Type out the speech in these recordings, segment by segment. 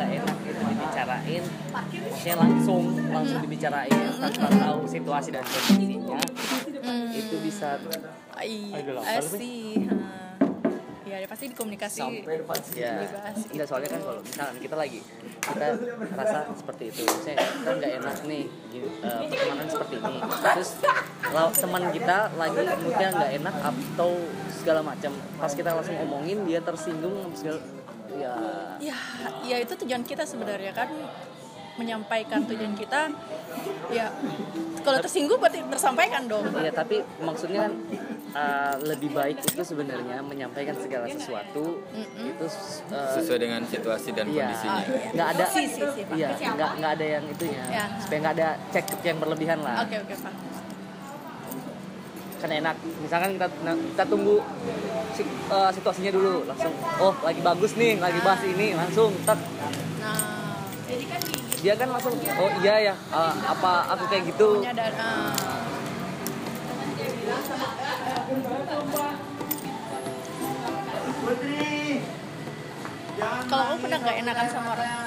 nggak enak gitu dibicarain, maksudnya langsung dibicarain tanpa tahu situasi dan kondisinya, itu bisa. I see. Ya pasti dikomunikasi. Ya, enggak, soalnya kan kalau misalkan kita rasa seperti itu, misalnya kita nggak enak nih pertemanan seperti ini, terus teman kita lagi moodnya nggak enak atau segala macam, pas kita langsung ngomongin dia tersinggung segala, ya itu tujuan kita sebenarnya kan menyampaikan tujuan kita, ya kalau tersinggung berarti tersampaikan dong. Iya, tapi maksudnya kan lebih baik itu sebenarnya menyampaikan segala sesuatu itu sesuai dengan situasi dan kondisinya. Nggak ada nggak ada yang itunya, supaya nggak ada cekcok yang berlebihan lah. Oke, Pak. Kan enak, misalkan kita tunggu situasinya dulu, langsung lagi bagus nih, lagi bahas ini, langsung tek. Nah, jadi kan dia kan langsung apa aku kayak gitu. Kalau kamu pernah nggak enakan sama orang?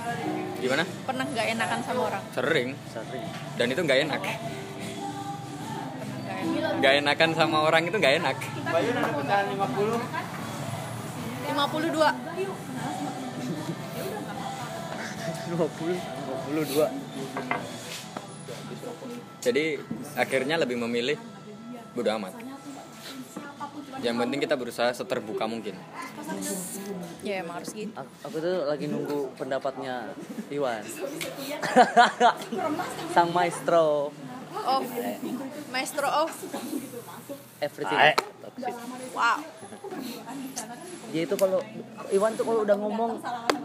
Gimana? Pernah nggak enakan sama orang? Sering. Dan itu nggak enak. Nggak enakan sama orang itu nggak enak. Bayu ada pecahan 50. 52. 52. Jadi akhirnya lebih memilih bodo amat. Yang penting kita berusaha seterbuka mungkin. Ya emang harus gitu. Aku tuh lagi nunggu pendapatnya Iwan. Sang maestro. Maestro of everything. Wow. Dia itu kalau Iwan tuh kalau udah ngomong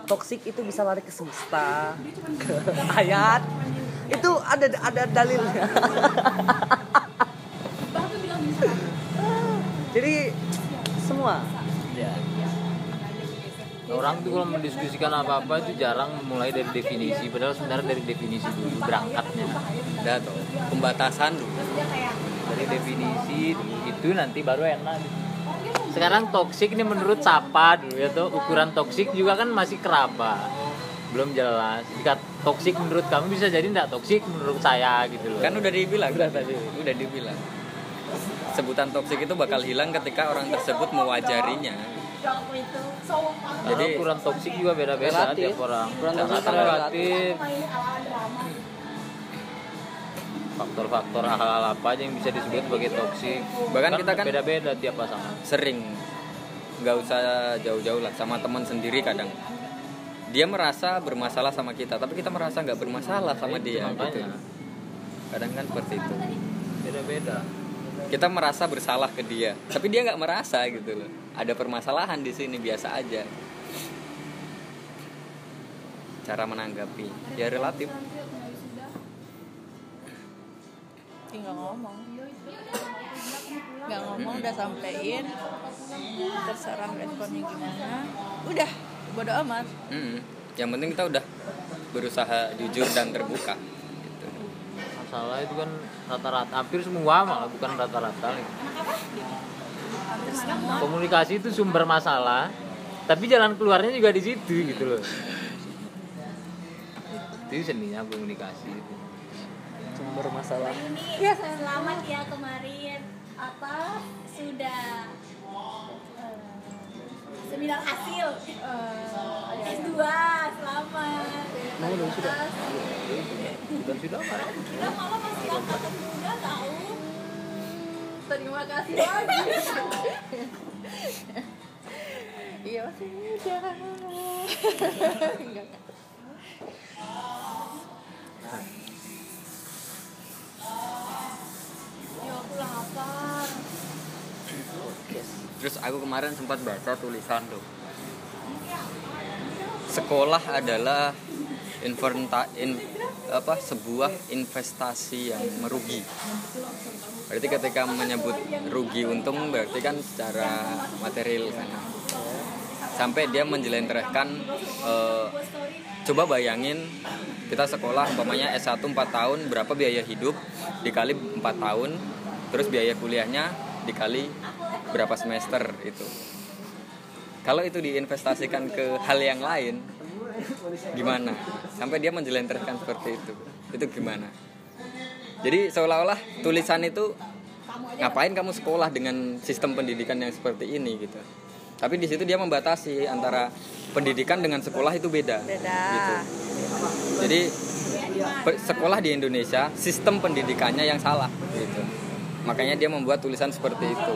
toksik itu bisa lari ke semesta, ke ayat. Itu ada dalilnya. Jadi semua. Ya. Orang tuh kalau mendiskusikan apa-apa itu jarang memulai dari definisi, padahal sebenarnya dari definisi dulu berangkatnya. Ada tuh pembatasan dulu. Dari definisi itu nanti baru enak. Sekarang toksik ini menurut Sapa dulu ya tuh, ukuran toksik juga kan masih keraba. Belum jelas. Jika toksik menurut kamu bisa jadi enggak toksik menurut saya gitu loh. Kan udah dibilang. Sebutan toksik itu bakal hilang ketika orang tersebut mewajarinya. Jadi ukuran toksik juga beda-beda tiap orang. Relatif. Faktor-faktor hal-hal apa aja yang bisa disebut sebagai toksik. Bahkan kita kan beda-beda tiap pasangan. Sering, nggak usah jauh-jauh lah, sama teman sendiri kadang. Dia merasa bermasalah sama kita, tapi kita merasa nggak bermasalah sama dia. Gitu. Kadang kan seperti itu. Beda-beda. Kita merasa bersalah ke dia, tapi dia nggak merasa gitu loh. Ada permasalahan di sini, biasa aja. Cara menanggapi ya relatif. Nggak ngomong udah sampein, terserah responnya gimana. Udah bodo amat. Yang penting kita udah berusaha jujur dan terbuka. Masalah itu kan rata-rata hampir semua, malah bukan rata-rata. Komunikasi itu sumber masalah, tapi jalan keluarnya juga di situ gitu loh. Itu seninya komunikasi itu. Sumber masalah. Ya, selamat ya kemarin atas sudah seminar hasil S2, selamat. Nah, belum sudah. Sudah malam. Kita malam masih angkatan muda tahu. Terima kasih lagi. Iya masih muda. Ya aku lapar. Terus aku kemarin sempat baca tulisan tuh. Sekolah adalah sebuah investasi yang merugi. Berarti ketika menyebut rugi untung berarti kan secara material kan. Sampai dia menjelentrehkan coba bayangin kita sekolah umpamanya S1 4 tahun berapa biaya hidup dikali 4 tahun, terus biaya kuliahnya dikali berapa semester itu. Kalau itu diinvestasikan ke hal yang lain Gimana? Sampai dia menjelentrehkan seperti itu. Itu gimana? Jadi seolah-olah tulisan itu, ngapain kamu sekolah dengan sistem pendidikan yang seperti ini gitu. Tapi di situ dia membatasi antara pendidikan dengan sekolah itu beda. Gitu. Jadi sekolah di Indonesia sistem pendidikannya yang salah gitu. Makanya dia membuat tulisan seperti itu.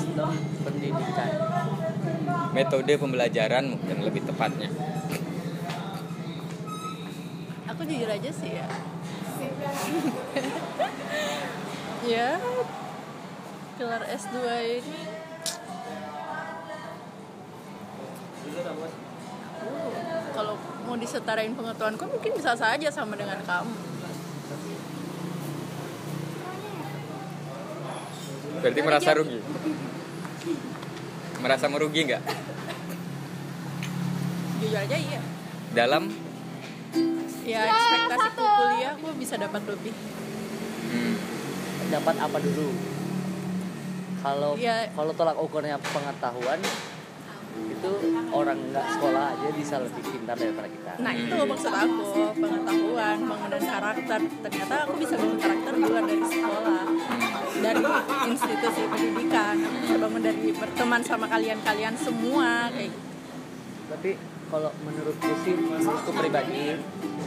Sistem pendidikan. Metode pembelajaran mungkin lebih tepatnya. Aku jujur aja sih ya. Ya. Kelar S2 ini. Kalau mau disetarain pengetahuanku mungkin bisa saja sama dengan kamu. Berarti merasa rugi? Merasa merugi nggak? Jujur aja iya. Dalam? Ya ekspektasiku kuliah gue bisa dapat lebih. Dapat apa dulu? Kalau tolak ukurnya pengetahuan, itu orang nggak sekolah aja bisa lebih pintar daripada kita. Nah itu maksud aku, pengetahuan mengenai karakter. Ternyata aku bisa bangun karakter luar dari sekolah, dari institusi pendidikan. Aku bisa bangun dari berteman sama kalian-kalian semua kayak gitu. Tapi kalau menurutku sih, menurutku pribadi,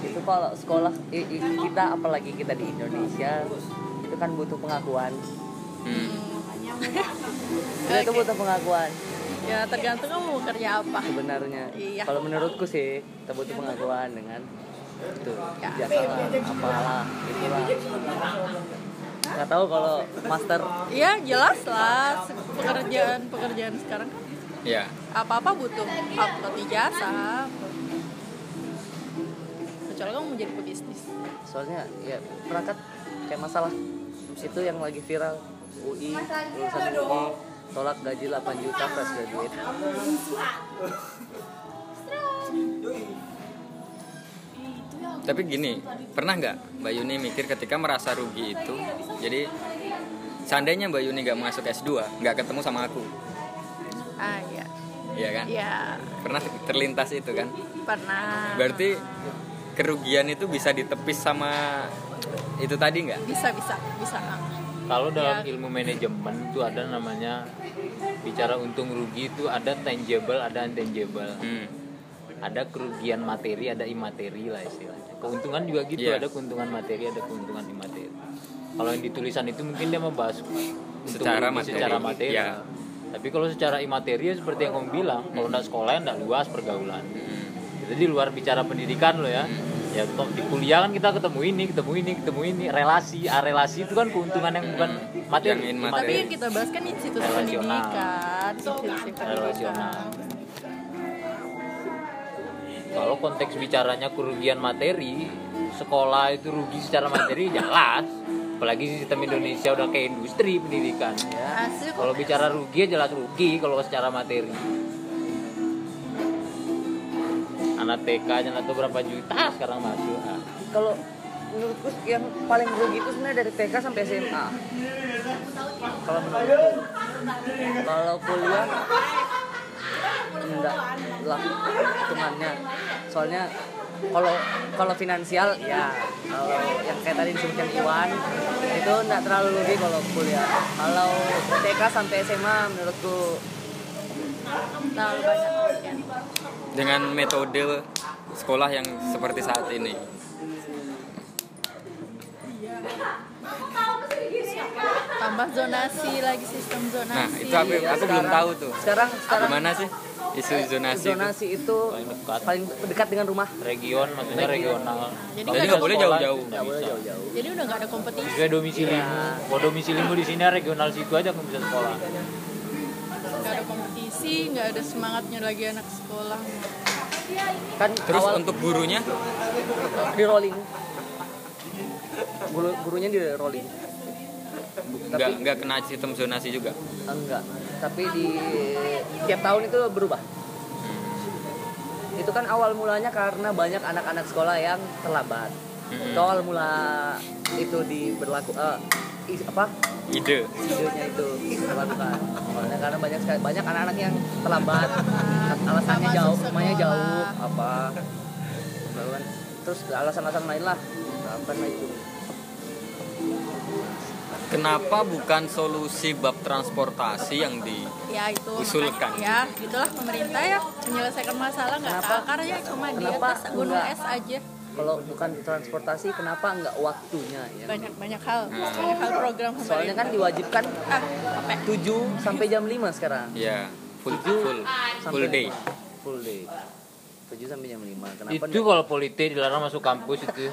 itu kalau sekolah kita, apalagi kita di Indonesia, itu kan butuh pengakuan. Itu butuh pengakuan. Ya tergantung kamu kerja apa sebenarnya. Iya. Kalau menurutku sih kita butuh pengakuan dengan itu ya, jasa apalah itulah. Nggak tahu kalau master. Iya jelas lah pekerjaan sekarang kan. Iya. Apa butuh apalagi jasa. Kecuali kamu mau jadi pebisnis. Soalnya ya perangkat kayak masalah itu yang lagi viral UI lulusan UI tolak gaji 8 juta fresh graduate. Tapi gini, pernah nggak Mbak Yuni mikir ketika merasa rugi itu? Jadi seandainya Mbak Yuni nggak masuk S2, nggak ketemu sama aku. Ah iya. Iya kan? Iya. Pernah terlintas itu kan? Pernah. Berarti kerugian itu bisa ditepis sama itu tadi nggak? Bisa. Kalau dalam ilmu manajemen itu ada namanya bicara untung rugi, itu ada tangible, ada intangible. Ada kerugian materi, ada imateri lah istilahnya. Keuntungan juga gitu, ada keuntungan materi, ada keuntungan imateri. Kalau yang ditulisan itu mungkin dia membahas secara materi. Ya. Tapi kalau secara imateri ya seperti yang kamu bilang, kalau enggak sekolah enggak luas pergaulan. Itu di luar bicara pendidikan loh ya. Ya di kuliah kan kita ketemu ini relasi itu kan keuntungan yang bukan materi. Tapi yang kita bahas kan institusi pendidikan, relasional. Kalau konteks bicaranya kerugian materi, sekolah itu rugi secara materi jelas, apalagi sistem Indonesia udah kayak industri pendidikan ya. Kalau bicara rugi jelas rugi kalau secara materi. Anak TK aja atau berapa juta sekarang masuk. Kalau menurutku yang paling rugi itu sebenarnya dari TK sampai SMA. Kalau menurutku, kalau kuliah enggak lah temannya. Soalnya kalau finansial ya, kalau yang kayak tadi disebutkan Iwan itu enggak terlalu rugi kalau kuliah. Kalau TK sampai SMA menurutku terlalu banyak rugian. Dengan metode sekolah yang seperti saat ini. Tambah zonasi lagi, sistem zonasi. Nah, itu aku belum tahu tuh. Sekarang gimana sih isu zonasi? Zonasi itu paling dekat dengan rumah. Region maksudnya regional. Jadi enggak boleh jauh-jauh. Jadi udah enggak ada kompetisi. Kayak domisilimu. Kalau domisilimu di sini regional situ aja kamu bisa sekolah. Enggak ada kompetisi, enggak ada semangatnya lagi anak sekolah. Kan terus untuk gurunya di rolling. Gurunya di rolling. Enggak kena sistem zonasi juga. Enggak. Tapi di tiap tahun itu berubah. Itu kan awal mulanya karena banyak anak-anak sekolah yang terlambat. Itu awal mula itu diberlaku apa idenya itu terlambat. Karena banyak anak-anak yang terlambat, alasannya jauh, rumahnya jauh, apa. Terus alasan-alasan lain lah. Kenapa itu? Kenapa bukan solusi bab transportasi yang diusulkan? Ya, itulah pemerintah ya menyelesaikan masalah nggak akar ya, cuma di atas gunung es aja. Kalau bukan transportasi, kenapa nggak waktunya? Ya? Banyak hal, banyak hal program. Soalnya kan diwajibkan 7 sampai jam 5 sekarang. Ya, full day. 7 sampai jam 5. Kenapa itu enggak? Kalau politik dilarang masuk kampus itu.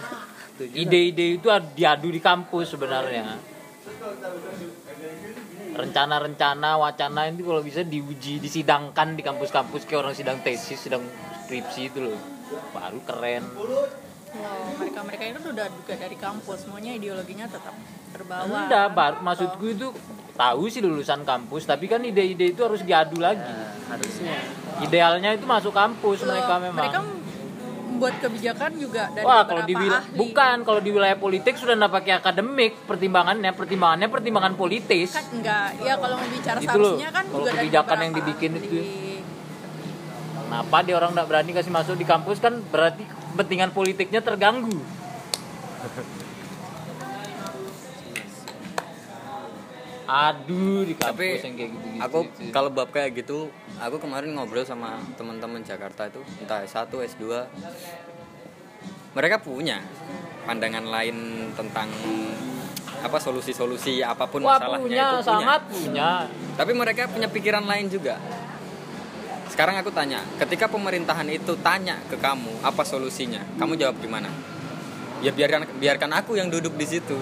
Ide-ide itu diadu di kampus sebenarnya. Rencana-rencana, wacana itu kalau bisa diuji, disidangkan di kampus-kampus kayak orang sidang tesis, sidang skripsi itu loh. Baru keren. Mereka-mereka itu udah juga dari kampus, semuanya ideologinya tetap terbawa. Udah, maksud gue itu tahu sih lulusan kampus, tapi kan ide-ide itu harus diadu lagi. Ya, harusnya. Idealnya itu masuk kampus loh, mereka memang. Mereka buat kebijakan juga dari ahli. Bukan, kalau di wilayah politik sudah enggak pakai akademik pertimbangan politis. Kan enggak. Ya kalau bicara seharusnya kan juga kebijakan yang dibikin ahli. Itu. Kenapa dia orang enggak berani kasih masuk di kampus kan berarti kepentingan politiknya terganggu. Aduh, di kampus tapi yang kayak gitu. Aku kalau bab kayak gitu, aku kemarin ngobrol sama teman-teman Jakarta itu, entah S1, S2. Mereka punya pandangan lain tentang apa solusi-solusi apapun masalahnya itu punya. Sangat punya. Tapi mereka punya pikiran lain juga. Sekarang aku tanya, ketika pemerintahan itu tanya ke kamu apa solusinya, kamu jawab gimana? Ya biarkan aku yang duduk di situ.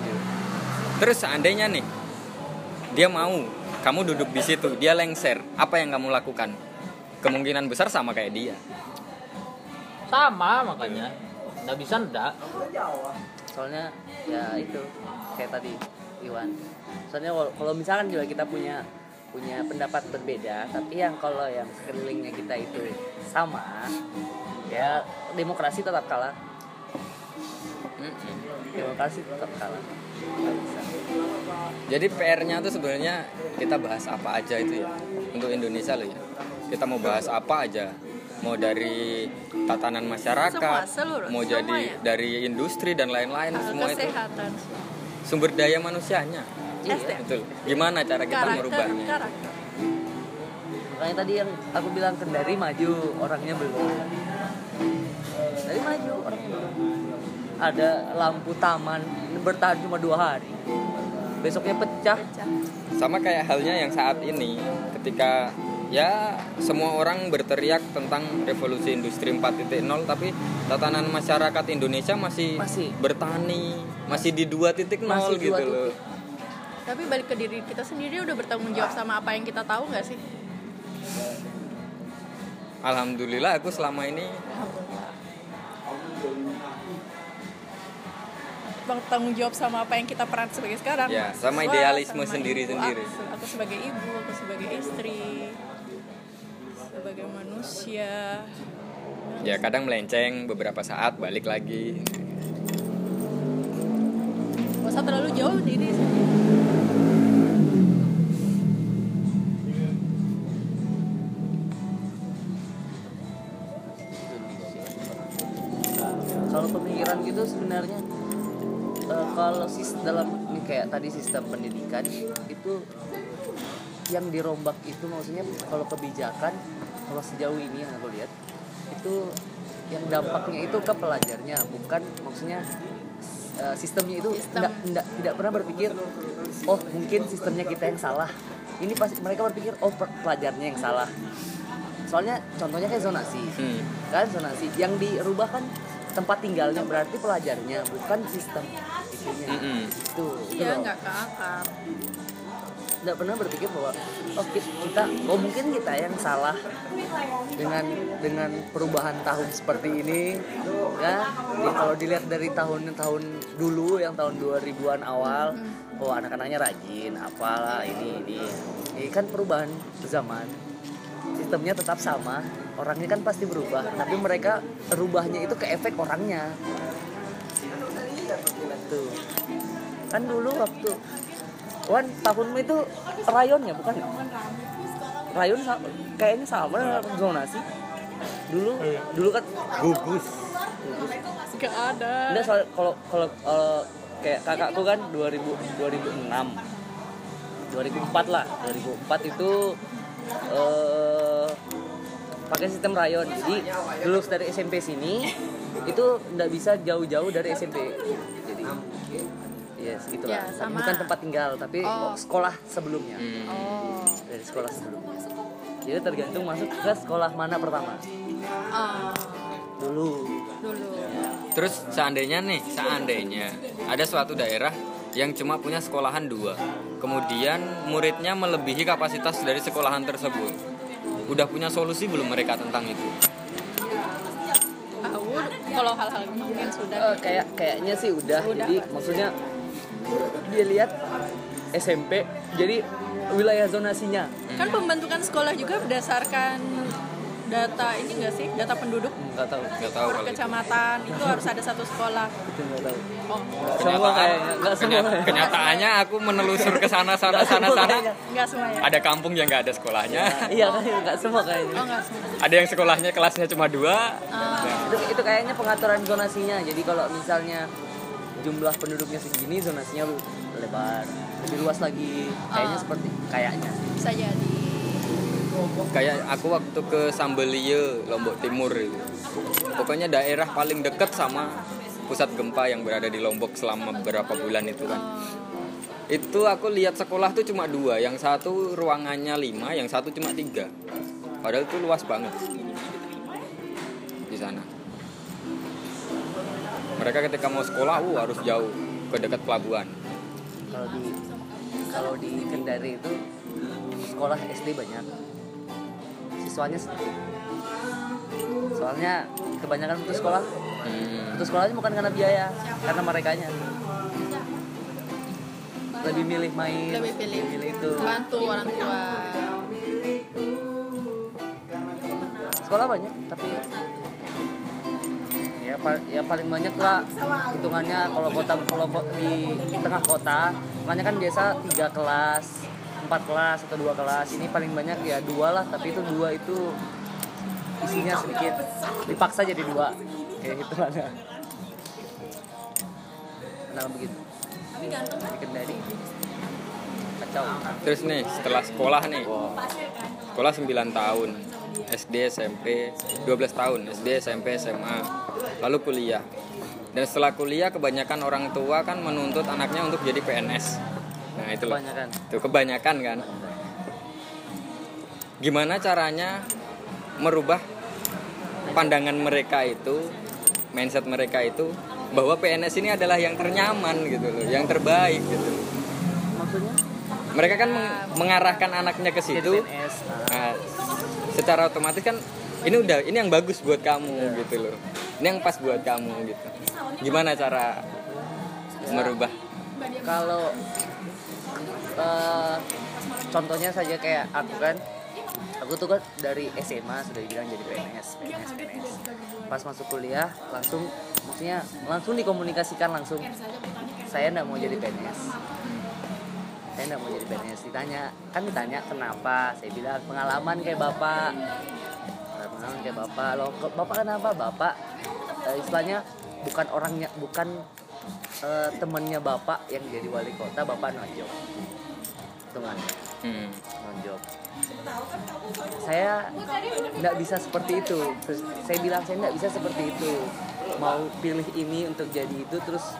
Terus seandainya nih dia mau, kamu duduk di situ, dia lengser, apa yang kamu lakukan? Kemungkinan besar sama kayak dia. Sama makanya, nggak bisa ndak. Soalnya ya itu kayak tadi Iwan. Soalnya kalau misalkan juga kita punya pendapat berbeda, tapi yang kalau yang sekelilingnya kita itu sama, ya demokrasi tetap kalah. Demokrasi tetap kalah. Jadi PR-nya tuh sebenarnya kita bahas apa aja itu ya. Untuk Indonesia loh ya. Kita mau bahas apa aja. Mau dari tatanan masyarakat, mau jadi dari industri dan lain-lain, semua itu. Sumber daya manusianya. Betul. Gimana cara kita merubahnya? Makanya tadi yang aku bilang kendari maju, orangnya belum. Kendari maju, orangnya belum. Ada lampu taman bertahan cuma 2 hari, besoknya pecah. Sama kayak halnya yang saat ini ketika ya semua orang berteriak tentang revolusi industri 4.0, tapi tatanan masyarakat Indonesia masih bertani, masih di 2.0 masih gitu loh. Tapi balik ke diri kita sendiri, udah bertanggung jawab sama apa yang kita tahu nggak sih? Alhamdulillah aku selama ini bertanggung jawab sama apa yang kita peran sebagai sekarang. Ya, sama siswa, idealisme sendiri-sendiri. Aku sebagai ibu, aku sebagai istri, sebagai manusia. Ya, kadang melenceng beberapa saat, balik lagi. Gak usah terlalu jauh diri sendiri. Kalau pemikiran gitu sebenarnya kalau dalam ini kayak tadi sistem pendidikan itu yang dirombak itu maksudnya kalau kebijakan kalau sejauh ini yang aku lihat itu yang dampaknya itu ke pelajarnya, bukan maksudnya sistemnya itu tidak pernah berpikir oh mungkin sistemnya kita yang salah. Ini pasti mereka berpikir oh pelajarnya yang salah. Soalnya contohnya kayak zonasi. Kan zonasi yang dirubah kan tempat tinggalnya, berarti pelajarnya bukan sistem itunya. Itu iya nggak ke akar, nggak pernah berpikir bahwa kita mungkin kita yang salah dengan perubahan tahun seperti ini ya. Kalau dilihat dari tahun-tahun dulu yang tahun 2000-an awal, oh anak-anaknya rajin apalah ini kan perubahan zaman. Sistemnya tetap sama, orangnya kan pasti berubah, tapi mereka rubahnya itu ke efek orangnya. Tuh. Kan dulu waktu Wan, tahunmu itu rayonnya bukan? Rayon kayaknya sama zonasi. Dulu kan gugus. Gak ada. Nggak, soal kalau kayak kakakku kan 2004 itu pakai sistem rayon. Jadi lulus dari SMP sini itu nggak bisa jauh-jauh dari SMP. Jadi yes, itulah. Ya, bukan tempat tinggal tapi sekolah sebelumnya. Dari sekolah sebelumnya. Jadi tergantung masuk ke sekolah mana pertama. Dulu. Ya. Terus seandainya ada suatu daerah yang cuma punya sekolahan 2. Kemudian muridnya melebihi kapasitas dari sekolahan tersebut. Udah punya solusi belum mereka tentang itu? Kalau hal-hal mungkin sudah. Kayaknya sih udah. Jadi maksudnya dia lihat SMP, jadi wilayah zonasinya. Kan pembentukan sekolah juga berdasarkan data ini enggak sih? Data penduduk? Enggak tahu. Per kecamatan itu harus ada satu sekolah. Itu enggak tahu. Oh. Kenyataannya aku menelusur ke sana. Enggak semua ya. Ada kampung yang enggak ada sekolahnya. Iya, enggak semua kayaknya. Oh, enggak semua. Ada yang sekolahnya kelasnya cuma 2. Itu kayaknya pengaturan zonasinya. Jadi kalau misalnya jumlah penduduknya segini, zonasinya lebar, lebih luas lagi. Kayaknya. Bisa jadi. Kayak aku waktu ke Sambelie, Lombok Timur itu. Pokoknya daerah paling dekat sama pusat gempa yang berada di Lombok selama beberapa bulan itu kan. Itu aku lihat sekolah tuh cuma 2, yang satu ruangannya 5, yang satu cuma 3. Padahal itu luas banget di sana. Mereka ketika mau sekolah harus jauh ke dekat pelabuhan. Kalau di Kendari itu sekolah SD banyak. Siswanya sedikit. Soalnya kebanyakan putus sekolah. Putus sekolahnya bukan karena biaya, karena merekanya. Lebih milih main, lebih pilih itu. Bantu orang tua. Sekolah banyak, tapi ya paling banyak lah hitungannya kalau di tengah kota, makanya kan biasa 3 kelas, 4 kelas atau 2 kelas. Ini paling banyak ya 2 lah, tapi itu 2 itu isinya sedikit, dipaksa jadi 2. Kayak gitu ada. Nah, begitu. Kendari. Kacau. Terus nih, setelah sekolah nih. Sekolah 9 tahun. SD, SMP, 12 tahun, SD, SMP, SMA, lalu kuliah. Dan setelah kuliah kebanyakan orang tua kan menuntut anaknya untuk jadi PNS. Nah, itu loh. Itu kebanyakan kan. Gimana caranya merubah pandangan mereka itu, mindset mereka itu bahwa PNS ini adalah yang ternyaman gitu loh, yang terbaik gitu. Maksudnya? Mereka kan mengarahkan anaknya ke situ. Nah, secara otomatis kan ini yang bagus buat kamu gitu loh, ini yang pas buat kamu gitu. Gimana cara merubah? Kalau contohnya saja kayak aku tuh kan dari SMA sudah bilang jadi PNS. Pas masuk kuliah langsung dikomunikasikan langsung. Saya enggak mau jadi PNS. Ditanya kenapa? Saya bilang pengalaman kayak bapak. Loh, bapak kenapa? Bapak istilahnya bukan orangnya, bukan temannya bapak yang jadi wali kota, bapak nonjob. Teman. Nonjob. Saya enggak bisa seperti itu. Saya bilang saya enggak bisa seperti itu. Mau pilih ini untuk jadi itu, terus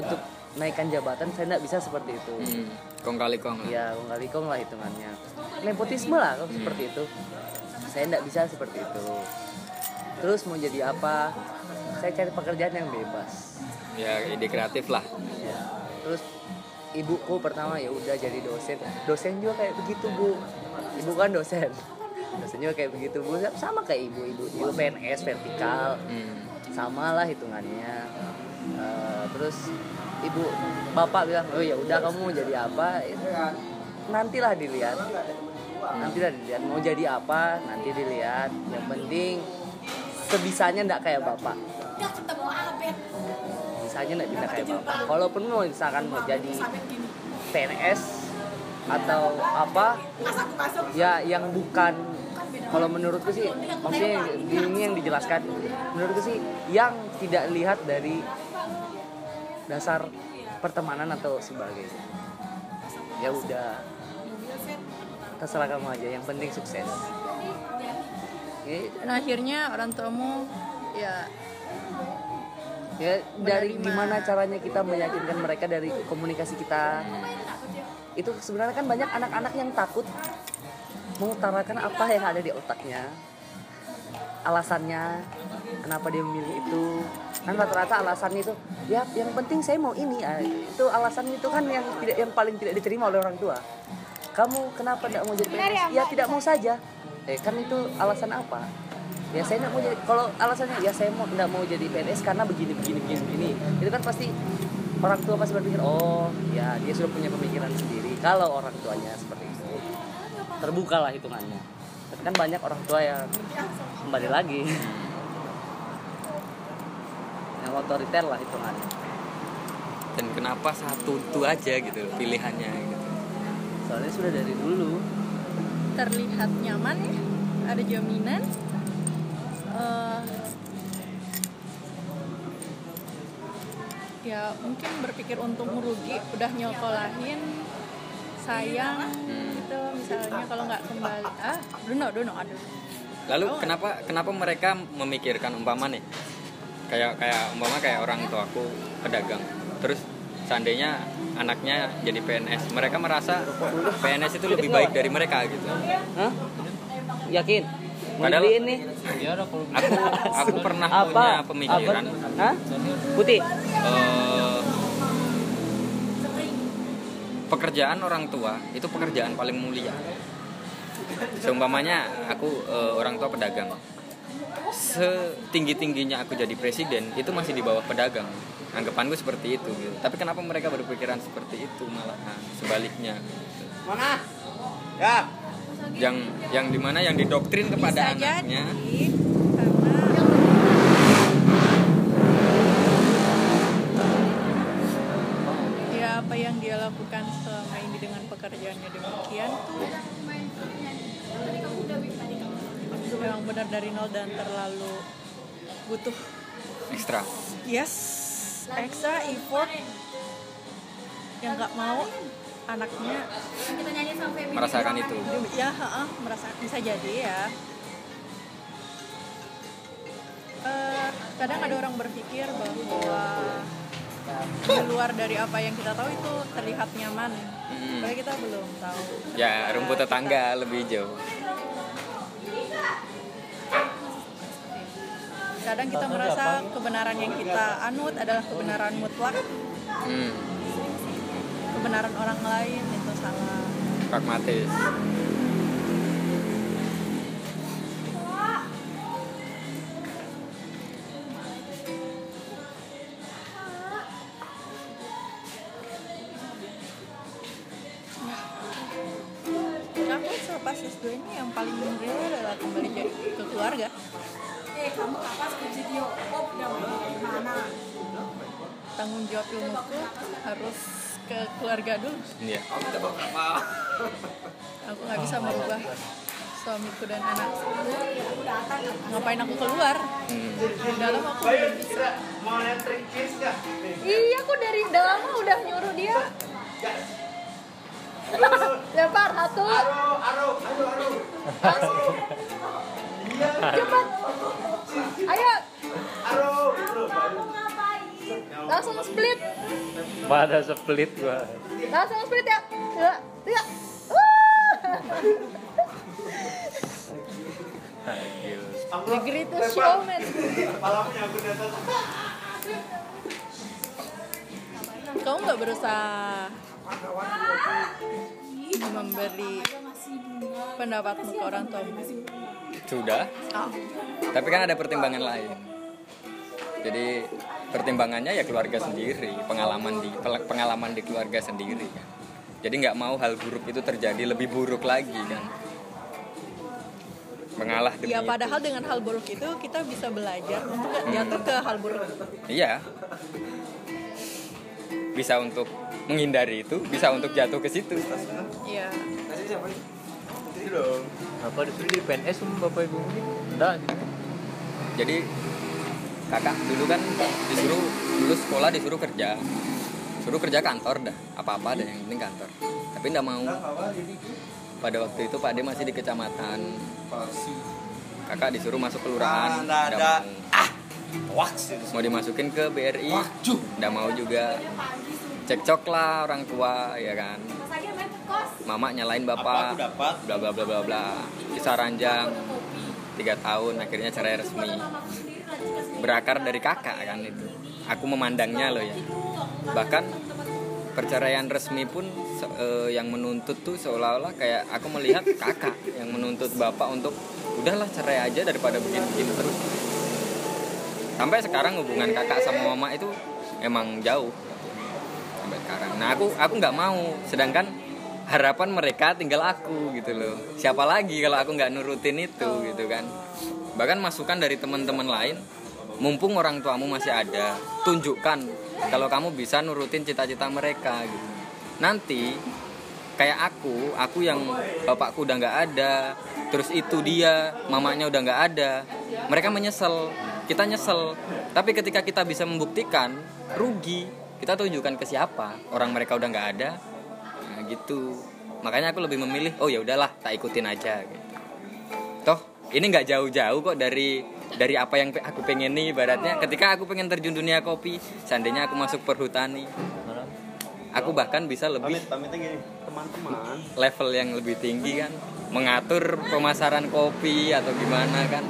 untuk naikkan jabatan saya enggak bisa seperti itu. Kong kali kong. Iya, kong kali kong lah hitungannya. Nepotisme lah kalau seperti itu. Saya enggak bisa seperti itu. Terus mau jadi apa? Saya cari pekerjaan yang bebas. Ya, ide kreatif lah. Ya. Terus ibuku pertama ya udah jadi dosen. Dosen juga kayak begitu, Bu. Ibu kan dosen. Dosennya kayak begitu, Bu. Sama kayak ibu-ibu. Ibu PNS vertikal. Sama lah hitungannya. Terus ibu bapak bilang, oh ya udah kamu mau jadi apa, nantilah dilihat mau jadi apa nanti dilihat, yang penting sebisanya nggak kayak bapak, bisanya nggak kayak bapak. Kalaupun misalkan mau jadi PNS atau apa ya yang bukan. Kalau menurutku sih, maksudnya ini yang dijelaskan, menurutku sih yang tidak lihat dari dasar pertemanan atau sebagainya. Ya udah, terserah kamu aja, yang penting sukses. Nah akhirnya orang tuamu ya dari gimana caranya kita meyakinkan mereka, dari komunikasi kita. Itu sebenarnya kan banyak anak-anak yang takut mengutarakan apa yang ada di otaknya, alasannya kenapa dia memilih itu. Kan rata-rata alasannya itu ya yang penting saya mau ini. Itu alasan itu kan yang paling tidak diterima oleh orang tua. Kamu kenapa tidak mau jadi PNS? Ya tidak mau saja. Kan itu alasan apa? Ya saya tidak mau jadi, kalau alasannya ya saya tidak mau jadi PNS karena begini. Itu kan pasti orang tua pasti berpikir, oh ya dia sudah punya pemikiran sendiri. Kalau orang tuanya seperti itu, terbukalah hitungannya. Tapi kan banyak orang tua yang kembali lagi yang otoriter lah hitungannya. Dan kenapa satu itu aja gitu pilihannya gitu? Soalnya sudah dari dulu terlihat nyaman, ada jaminan. Ya mungkin berpikir untung rugi, udah nyokolahin, sayang gitu misalnya kalau nggak kembali aduh. Lalu kenapa mereka memikirkan umpama nih kayak umpama kayak orang tuaku pedagang, terus seandainya anaknya jadi PNS, mereka merasa PNS itu lebih baik dari mereka gitu. Hah? Yakin? Padahal ini aku pernah punya pemikiran. Hah? Putih. Pekerjaan orang tua itu pekerjaan paling mulia. Seumpamanya aku orang tua pedagang. Setinggi-tingginya aku jadi presiden, itu masih di bawah pedagang. Anggapanku seperti itu gitu. Tapi kenapa mereka berpikiran seperti itu, malah sebaliknya. Mana? Ya. Yang dimana yang didoktrin kepada bisa anaknya jadi, karena ya apa yang dia lakukan selama ini dengan pekerjaannya demikian tuh memang benar dari nol dan terlalu butuh ekstra effort yang nggak mau anaknya merasakan itu. Ya, merasakan, bisa jadi ya. Kadang ada orang berpikir bahwa di luar dari apa yang kita tahu itu terlihat nyaman. Padahal kita belum tahu. Ya, rumput tetangga lebih hijau. Kadang kita merasa kebenaran yang kita anut adalah kebenaran mutlak. Kebenaran orang lain itu salah. Pragmatis. Nah, aku selepas S2 ini yang paling penting adalah kembali ke keluarga. Kamu apa studio? Mana? Tanggung jawab ilmuku harus ke keluarga dulu. Iya. Aku nggak bisa merubah suamiku dan anak. Ngapain aku keluar? Dari dalam aku belum bisa. Iya, aku dari dalam udah nyuruh dia. Lempar satu. Cepat. Ayo. Langsung split. Pada split gua. Langsung split ya. Tiga. The Greatest Showman. Kamu nggak berusaha memberi pendapatmu ke orang tuamu? Sudah. Tapi kan ada pertimbangan lain. Jadi pertimbangannya ya keluarga sendiri, pengalaman di keluarga sendiri kan. Jadi nggak mau hal buruk itu terjadi lebih buruk lagi kan. Mengalah demi. Ya padahal itu. Dengan hal buruk itu kita bisa belajar untuk nggak jatuh ke hal buruk. Iya. Bisa untuk menghindari itu, bisa untuk jatuh ke situ. Iya. Kasih siapa? Kasih dong. Bapak disuruh di PNS sama Bapak Ibu. Enggak. Jadi kakak dulu kan disuruh lulus sekolah disuruh kerja. Suruh kerja kantor dah, apa-apa dah yang penting kantor. Tapi enggak mau. Pada waktu itu Pak D masih di kecamatan. Kakak disuruh masuk kelurahan. Enggak mau. Mau dimasukin ke BRI, enggak mau juga. Cekcok lah orang tua, ya kan. Mama nyalain bapak, bla bla bla bla bla. Kisah ranjang 3 tahun, akhirnya cerai resmi. Berakar dari kakak kan itu. Aku memandangnya loh ya. Bahkan perceraian resmi pun yang menuntut tuh seolah-olah kayak aku melihat kakak yang menuntut bapak untuk udahlah cerai aja daripada begini-begini terus. Sampai sekarang hubungan kakak sama mama itu emang jauh sampai sekarang. Nah aku nggak mau, sedangkan harapan mereka tinggal aku gitu loh. Siapa lagi kalau aku nggak nurutin itu gitu kan. Bahkan masukan dari teman-teman lain, mumpung orang tuamu masih ada, tunjukkan kalau kamu bisa nurutin cita-cita mereka gitu. Nanti kayak aku yang bapakku udah nggak ada, terus itu dia mamanya udah nggak ada, mereka menyesal. Kita nyesel, tapi ketika kita bisa membuktikan, rugi. Kita tunjukkan ke siapa, orang mereka udah gak ada. Nah gitu, makanya aku lebih memilih, oh ya udahlah, tak ikutin aja gitu. Toh, ini gak jauh-jauh kok dari apa yang aku pengen nih. Ibaratnya ketika aku pengen terjun dunia kopi, seandainya aku masuk perhutani, aku bahkan bisa lebih teman-teman level yang lebih tinggi kan, mengatur pemasaran kopi atau gimana kan.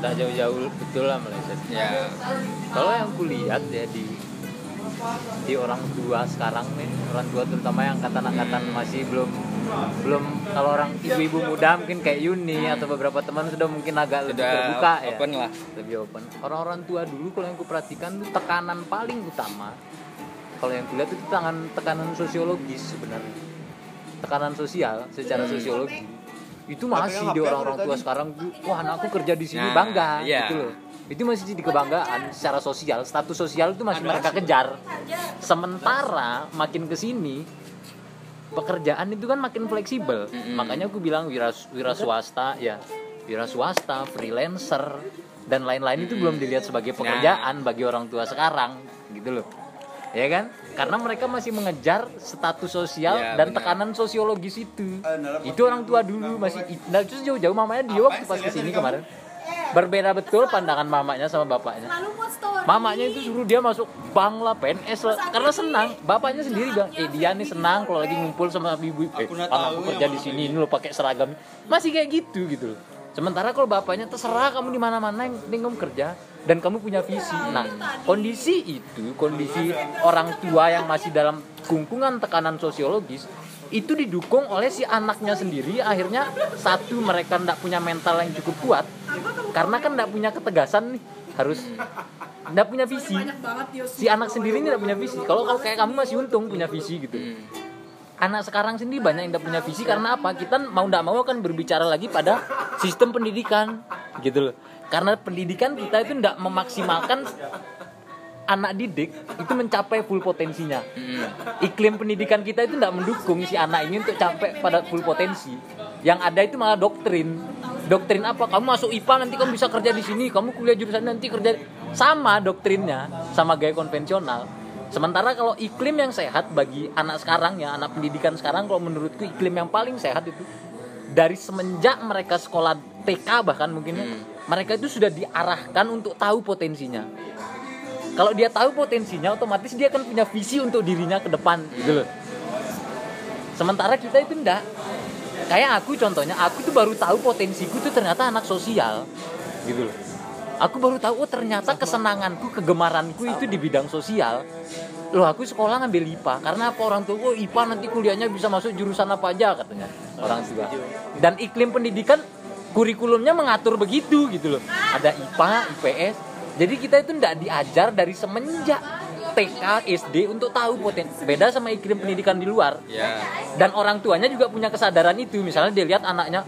Udah jauh-jauh betul lah Malaysia. Ya. Kalau yang kulihat ya di orang tua sekarang nih, orang tua terutama yang angkatan-angkatan masih belum kalau orang ibu-ibu muda mungkin kayak Yuni atau beberapa teman sudah mungkin agak lebih terbuka ya. Open lah. Lebih open. Orang-orang tua dulu kalau yang kuperhatikan tuh tekanan paling utama. Kalau yang kulihat itu tekanan sosiologis sebenarnya. Tekanan sosial secara sosiologi. Itu masih di orang-orang tua sekarang, wah anakku kerja di sini bangga gitu loh. Itu masih jadi kebanggaan secara sosial, status sosial itu masih mereka kejar. Sementara makin kesini pekerjaan itu kan makin fleksibel. Makanya aku bilang wira swasta ya, wira swasta, freelancer dan lain-lain itu belum dilihat sebagai pekerjaan bagi orang tua sekarang gitu loh. Ya kan? Karena mereka masih mengejar status sosial ya, dan tekanan sosiologis itu. Itu orang tua dulu masih nah itu jauh-jauh mamanya dia waktu pas kesini kemarin. Berbeda betul pandangan mamanya sama bapaknya. Mamanya itu suruh dia masuk bank lah, PNS lah karena senang. Bapaknya sendiri bilang, dia nih senang kalau lagi ngumpul sama ibu. Aku kerja di sini ini lo pakai seragam. Masih kayak gitu loh. Sementara kalau bapaknya terserah kamu di mana-mana yang penting kamu kerja dan kamu punya visi. Nah, kondisi orang tua yang masih dalam kungkungan tekanan sosiologis itu didukung oleh si anaknya sendiri. Akhirnya satu mereka enggak punya mental yang cukup kuat karena kan enggak punya ketegasan nih, harus enggak punya visi. Si anak sendiri ini enggak punya visi. Kalau kayak kamu masih untung punya visi gitu. Anak sekarang sendiri banyak yang tidak punya visi karena apa? Kita mau tidak mau akan berbicara lagi pada sistem pendidikan, gitu loh. Karena pendidikan kita itu tidak memaksimalkan anak didik itu mencapai full potensinya. Iklim pendidikan kita itu tidak mendukung si anak ini untuk capai pada full potensi. Yang ada itu malah doktrin. Doktrin apa? Kamu masuk IPA nanti kamu bisa kerja di sini, kamu kuliah jurusan nanti kerja sama doktrinnya, sama gaya konvensional. Sementara kalau iklim yang sehat bagi anak sekarang ya, anak pendidikan sekarang kalau menurutku iklim yang paling sehat itu dari semenjak mereka sekolah TK bahkan mungkin mereka itu sudah diarahkan untuk tahu potensinya. Kalau dia tahu potensinya otomatis dia akan punya visi untuk dirinya ke depan gitu loh. Sementara kita itu enggak. Kayak aku contohnya, aku tuh baru tahu potensiku tuh ternyata anak sosial gitu loh. Aku baru tahu, oh ternyata kesenanganku, kegemaranku itu di bidang sosial. Loh aku sekolah ngambil IPA, karena apa orang tua, oh IPA nanti kuliahnya bisa masuk jurusan apa aja katanya orang tua. Dan iklim pendidikan, kurikulumnya mengatur begitu gitu loh. Ada IPA, IPS, jadi kita itu tidak diajar dari semenjak TK, SD untuk tahu potensi. Beda sama iklim pendidikan di luar. Dan orang tuanya juga punya kesadaran itu, misalnya dia lihat anaknya.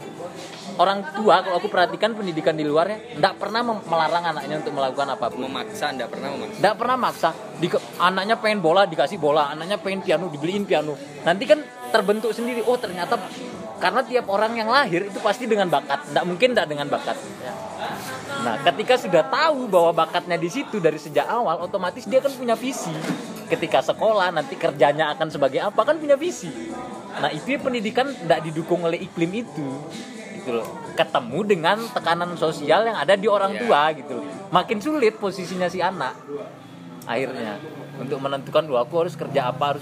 orang tua kalau aku perhatikan pendidikan di luarnya enggak pernah melarang anaknya untuk melakukan apapun. Memaksa enggak pernah memaksa. Enggak pernah maksa. Anaknya pengen bola dikasih bola, anaknya pengen piano dibeliin piano. Nanti kan terbentuk sendiri. Oh, ternyata karena tiap orang yang lahir itu pasti dengan bakat. Enggak mungkin enggak dengan bakat. Nah, ketika sudah tahu bahwa bakatnya di situ dari sejak awal, otomatis dia kan punya visi. Ketika sekolah nanti kerjanya akan sebagai apa kan punya visi. Nah, itu pendidikan enggak didukung oleh iklim itu. Gitu loh. Ketemu dengan tekanan sosial yang ada di orang tua gitu loh. Makin sulit posisinya si anak akhirnya untuk menentukan loh aku harus kerja apa.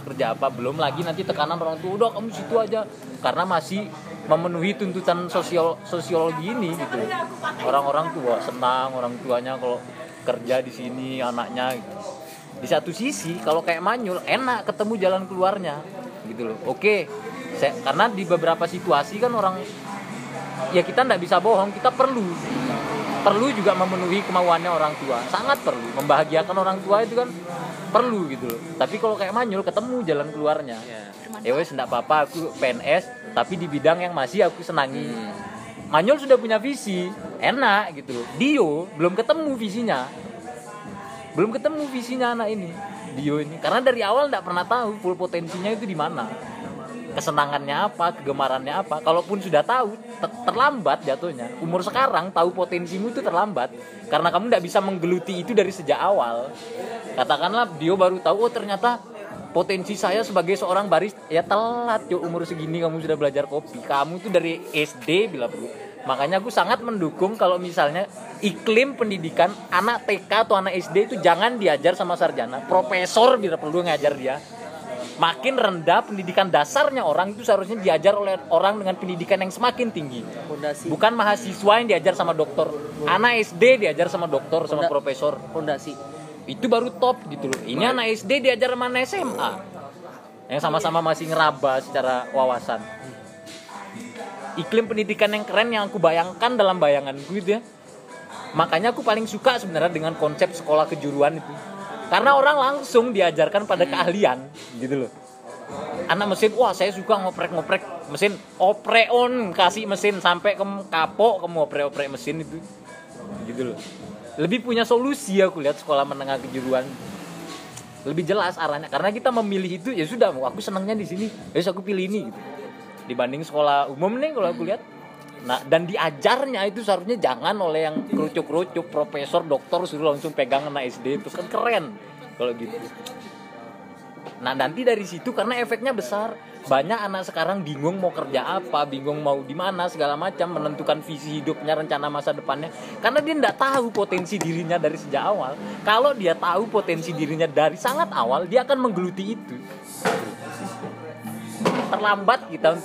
Belum lagi nanti tekanan orang tua, udah kamu situ aja karena masih memenuhi tuntutan sosiologi ini gitu loh. Orang-orang tua senang orang tuanya kalau kerja di sini anaknya gitu. Di satu sisi kalau kayak Manyul enak ketemu jalan keluarnya gitu loh. Oke, karena di beberapa situasi kan orang ya kita nggak bisa bohong, kita perlu juga memenuhi kemauannya orang tua, sangat perlu membahagiakan orang tua itu kan perlu gitu loh. Tapi kalau kayak Manyul ketemu jalan keluarnya ya wes nggak apa-apa aku PNS tapi di bidang yang masih aku senangi. Manyul sudah punya visi enak gitu loh. Dio belum ketemu visinya anak ini, Dio ini. Karena dari awal enggak pernah tahu full potensinya itu di mana. Kesenangannya apa, kegemarannya apa. Kalaupun sudah tahu, terlambat jatuhnya. Umur sekarang tahu potensimu itu terlambat. Karena kamu enggak bisa menggeluti itu dari sejak awal. Katakanlah Dio baru tahu, oh ternyata potensi saya sebagai seorang barista ya telat yo, umur segini kamu sudah belajar kopi. Kamu itu dari SD bila perlu. Makanya aku sangat mendukung kalau misalnya iklim pendidikan anak TK atau anak SD itu jangan diajar sama sarjana. Profesor bila perlu ngajar dia. Makin rendah pendidikan dasarnya orang itu seharusnya diajar oleh orang dengan pendidikan yang semakin tinggi. Bukan mahasiswa yang diajar sama dokter. Anak SD diajar sama dokter, sama profesor. Fondasi. Itu baru top gitu loh. Ini anak SD diajar sama anak SMA. Yang sama-sama masih ngeraba secara wawasan. Iklim pendidikan yang keren yang aku bayangkan dalam bayanganku itu ya. Makanya aku paling suka sebenarnya dengan konsep sekolah kejuruan itu. Karena orang langsung diajarkan pada keahlian gitu loh. Anak mesin, wah saya suka ngoprek-ngoprek mesin. Opreon kasih mesin sampai kapok kamu oprek-oprek mesin itu. Gitu loh. Lebih punya solusi aku lihat sekolah menengah kejuruan. Lebih jelas arahnya karena kita memilih itu ya sudah aku senangnya di sini. Ya aku pilih ini gitu. Dibanding sekolah umum nih kalau aku lihat. Nah, dan diajarnya itu seharusnya jangan oleh yang kerucuk-kerucuk, profesor, dokter suruh langsung pegang anak SD itu kan keren kalau gitu. Nah, nanti dari situ karena efeknya besar, banyak anak sekarang bingung mau kerja apa, bingung mau di mana segala macam, menentukan visi hidupnya, rencana masa depannya karena dia enggak tahu potensi dirinya dari sejak awal. Kalau dia tahu potensi dirinya dari sangat awal, dia akan menggeluti itu. Terlambat kita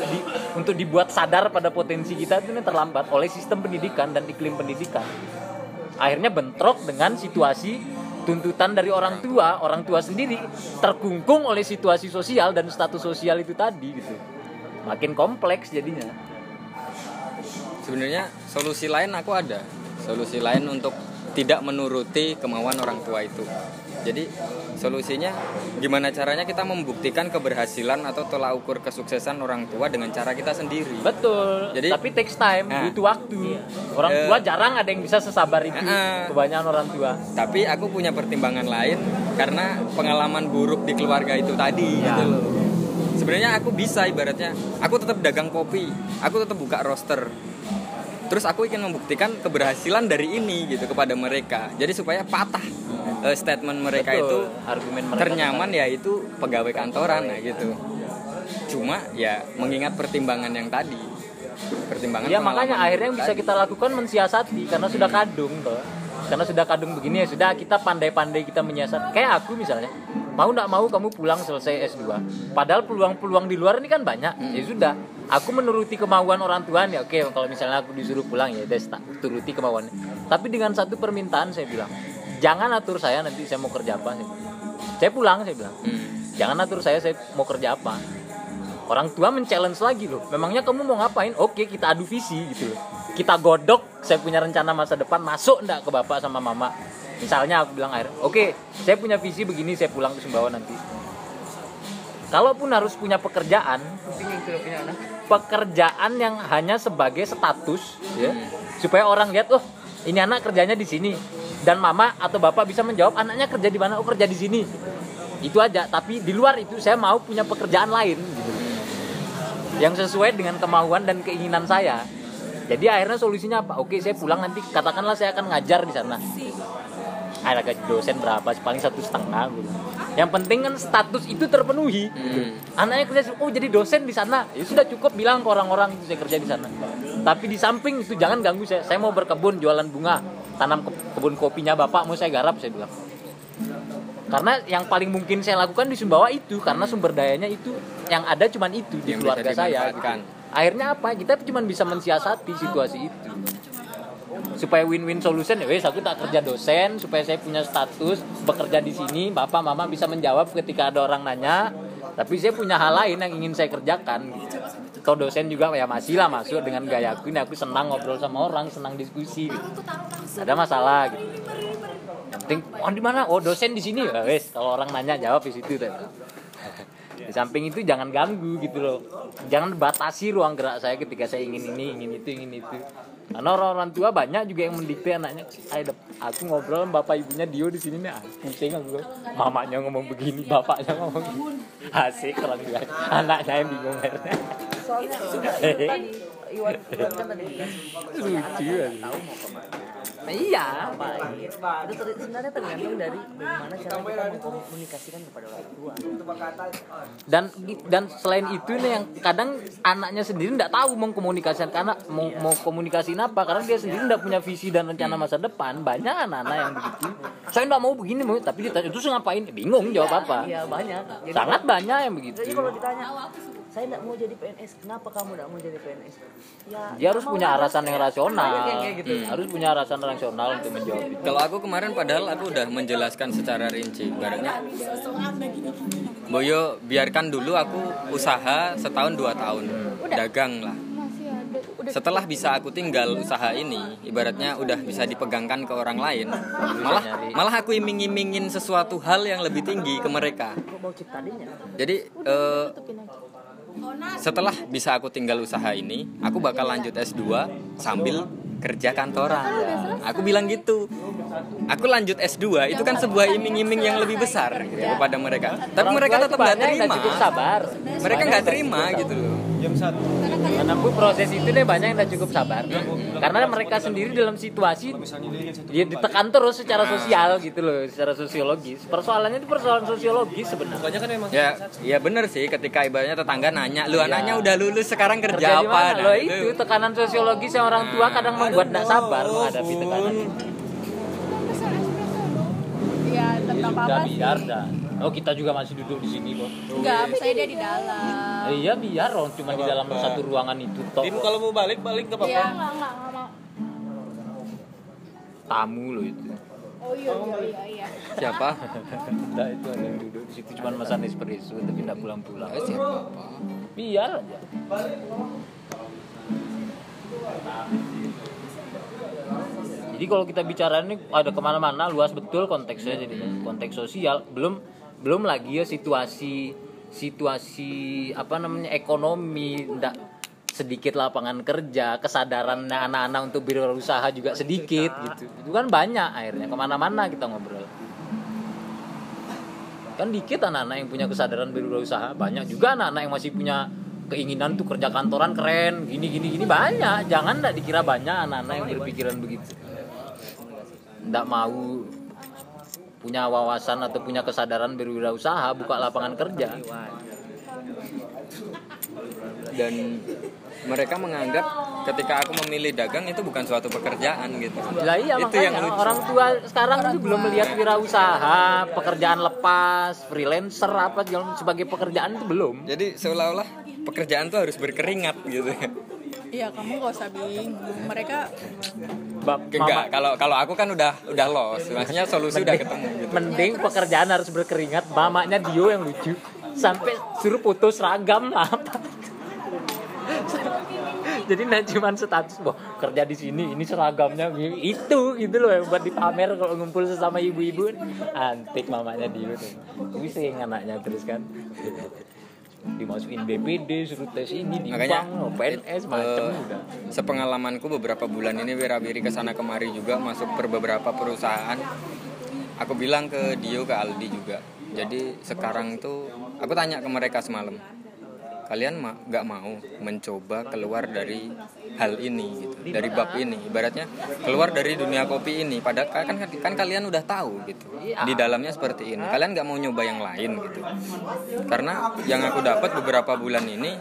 untuk dibuat sadar pada potensi kita itu terlambat oleh sistem pendidikan dan iklim pendidikan. Akhirnya bentrok dengan situasi tuntutan dari orang tua sendiri terkungkung oleh situasi sosial dan status sosial itu tadi gitu. Makin kompleks jadinya. Sebenarnya solusi lain aku ada. Solusi lain untuk tidak menuruti kemauan orang tua itu. Jadi solusinya gimana caranya kita membuktikan keberhasilan atau tolak ukur kesuksesan orang tua dengan cara kita sendiri. Betul. Jadi, tapi takes time, butuh waktu. Iya. Orang tua jarang ada yang bisa sesabar itu. Kebanyakan orang tua. Tapi aku punya pertimbangan lain karena pengalaman buruk di keluarga itu tadi gitu loh. Sebenarnya aku bisa ibaratnya aku tetap dagang kopi, aku tetap buka roaster. Terus aku ingin membuktikan keberhasilan dari ini gitu kepada mereka. Jadi supaya patah statement mereka. Betul. Itu argumen mereka ternyaman ya itu pegawai kantoran ya gitu. Cuma ya mengingat pertimbangan yang tadi. Pertimbangan ya makanya akhirnya yang bisa kita lakukan mensiasati karena sudah kadung toh. Karena sudah kadung begini ya sudah kita pandai-pandai kita menyiasat. Kayak aku misalnya. Mau enggak mau kamu pulang selesai S2. Padahal peluang-peluang di luar ini kan banyak. Ya sudah, aku menuruti kemauan orang tua ya. Oke, kalau misalnya aku disuruh pulang ya udah tak turuti kemauannya. Tapi dengan satu permintaan saya bilang, "Jangan atur saya nanti saya mau kerja apa." Saya pulang saya bilang. "Jangan atur saya mau kerja apa." Orang tua men-challenge lagi loh. Memangnya kamu mau ngapain? Oke, kita adu visi gitu loh. Kita godok, saya punya rencana masa depan masuk enggak ke bapak sama mama. Misalnya aku bilang, oke, saya punya visi begini, saya pulang ke Sumbawa nanti. Kalaupun harus punya pekerjaan, pekerjaan yang hanya sebagai status, ya, supaya orang lihat, oh ini anak kerjanya di sini, dan mama atau bapak bisa menjawab anaknya kerja di mana, oh kerja di sini, itu aja. Tapi di luar itu saya mau punya pekerjaan lain, gitu, yang sesuai dengan kemauan dan keinginan saya. Jadi akhirnya solusinya apa? Oke, saya pulang nanti katakanlah saya akan ngajar di sana. Ada gaji dosen berapa? Paling 1,5 gitu. Yang penting kan status itu terpenuhi. Anaknya kerja, oh jadi dosen di sana. Ya sudah, cukup bilang ke orang-orang itu saya kerja di sana. Tapi di samping itu jangan ganggu saya. Saya mau berkebun, jualan bunga, tanam kebun kopinya bapak mau saya garap, saya bilang. Karena yang paling mungkin saya lakukan di Sumbawa itu, karena sumber dayanya itu yang ada cuman itu di keluarga saya. Gitu. Akhirnya apa? Kita cuma bisa mensiasati situasi itu supaya win-win solution. Ya wes, aku tak kerja dosen supaya saya punya status bekerja di sini, bapak mama bisa menjawab ketika ada orang nanya, tapi saya punya hal lain yang ingin saya kerjakan. Atau dosen juga ya masih lah masuk dengan gayaku ini, aku senang ngobrol sama orang, senang diskusi gitu. Ada masalah gitu. Yang penting, oh di mana? Oh dosen di sini. Ya wes, kalau orang nanya jawab di situ deh. Di samping itu jangan ganggu gitu loh. Jangan batasi ruang gerak saya ketika saya ingin ini, ingin itu, ingin itu. Karena orang-orang tua banyak juga yang mendikte anaknya. Aku ngobrol sama bapak ibunya Dio di sini nih. Pusing aku. Mamanya ngomong begini, bapaknya ngomong begini. Asik orang tua. Anaknya yang bingung akhirnya. Soalnya tadi Iwan kan tadi lucu aja. Iya, Pak. Itu sebenarnya tergantung dari bagaimana cara kita mengkomunikasikan kepada orang tua. Dan selain itu nih yang kadang anaknya sendiri enggak tahu mengkomunikasikan karena mau komunikasiin apa, karena dia sendiri enggak punya visi dan rencana masa depan. Banyak anak-anak yang begitu. Saya enggak mau begini, mau, tapi ditanya terus ngapain? Bingung jawab apa. Iya, banyak. Sangat banyak yang begitu. Jadi kalau ditanya, saya tidak mau jadi PNS. Kenapa kamu tidak mau jadi PNS? Ya, dia harus punya alasan yang rasional. Gitu. Harus punya alasan rasional untuk menjawab itu. Kalau aku kemarin padahal aku udah menjelaskan secara rinci. Barangnya, Boyo biarkan dulu aku usaha setahun 2 tahun. Dagang lah. Setelah bisa aku tinggal usaha ini, ibaratnya udah bisa dipegangkan ke orang lain. Malah aku iming-imingin sesuatu hal yang lebih tinggi ke mereka. Jadi setelah bisa aku tinggal usaha ini, aku bakal lanjut S2 sambil kerja kantoran. Aku bilang gitu. Aku lanjut S2 itu kan sebuah iming-iming yang lebih besar gitu, kepada mereka. Tapi mereka tetap nggak terima. Mereka nggak terima gitu loh. Karena aku proses itu deh banyak yang nggak cukup sabar. Karena mereka sendiri dalam situasi dia ditekan terus secara sosial gitu loh, secara sosiologis. Persoalannya itu persoalan sosiologis sebenarnya. Ya benar sih, ketika ibaratnya tetangga nanya, lu anaknya udah lulus sekarang kerja apa? Loh itu tekanan sosiologis yang orang tua kadang membuat nggak sabar menghadapi tekanan. Tidak biar dah. Oh kita juga masih duduk di sini kok. Enggak, saya dia di dalam. Iya biar orang cuma di dalam satu ruangan itu toh. Tim kalau mau balik ke apa? Iya nggak mau. Tamu loh itu. Oh iya. Siapa? Tidak itu ada yang duduk di situ cuma pesan espresso tapi tidak pulang-pulang. Siapa? Biar aja. Jadi kalau kita bicara ini ada kemana-mana, luas betul konteksnya. Jadi konteks sosial, belum lagi ya situasi ekonomi, ndak sedikit lapangan kerja, kesadaran anak-anak untuk berusaha juga sedikit gitu. Itu kan banyak akhirnya kemana-mana kita ngobrol. Kan dikit anak-anak yang punya kesadaran berusaha, banyak juga anak-anak yang masih punya keinginan tuh kerja kantoran keren, gini banyak. Jangan enggak dikira banyak anak-anak yang berpikiran begitu. Enggak mau punya wawasan atau punya kesadaran berwirausaha, buka lapangan kerja. Dan mereka menganggap ketika aku memilih dagang itu bukan suatu pekerjaan gitu. Lah iya, itu yang lucu. Orang tua sekarang itu belum melihat wirausaha, pekerjaan lepas, freelancer apa sebagai pekerjaan itu belum. Jadi seolah-olah pekerjaan tuh harus berkeringat gitu. Iya, kamu gak usah bingung. Mereka enggak, kalau aku kan udah los. Maksudnya solusi udah ketemu gitu. Mending pekerjaan harus berkeringat. Mamanya Dio yang lucu. Sampai suruh putus ragam lah. Jadi nggak cuma status, wah kerja di sini, ini seragamnya itu loh yang buat dipamer kalau ngumpul sesama ibu-ibu. Antik mamanya dia tuh, pusing anaknya terus kan. Dimasukin BPD, suruh tes ini, di bank, PNS, macam udah. Sepengalamanku beberapa bulan ini wira-wiri kesana kemari juga, masuk per beberapa perusahaan. Aku bilang ke Dio, ke Aldi juga. Jadi sekarang tuh aku tanya ke mereka semalam, kalian gak mau mencoba keluar dari hal ini gitu, dari bab ini, ibaratnya keluar dari dunia kopi ini, padahal kan kalian udah tahu gitu di dalamnya seperti ini, kalian gak mau nyoba yang lain gitu. Karena yang aku dapat beberapa bulan ini,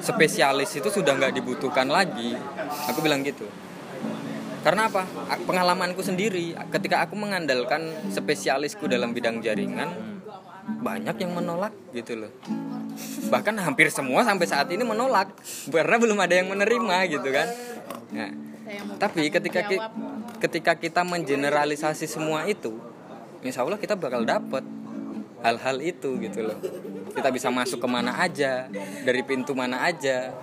spesialis itu sudah gak dibutuhkan lagi. Aku bilang gitu. Karena apa? Pengalamanku sendiri ketika aku mengandalkan spesialisku dalam bidang jaringan, banyak yang menolak gitu loh. Bahkan hampir semua sampai saat ini menolak karena belum ada yang menerima gitu kan. Nah, tapi ketika kita mengeneralisasi semua itu, insya Allah kita bakal dapet hal-hal itu gitu loh. Kita bisa masuk kemana aja, dari pintu mana aja,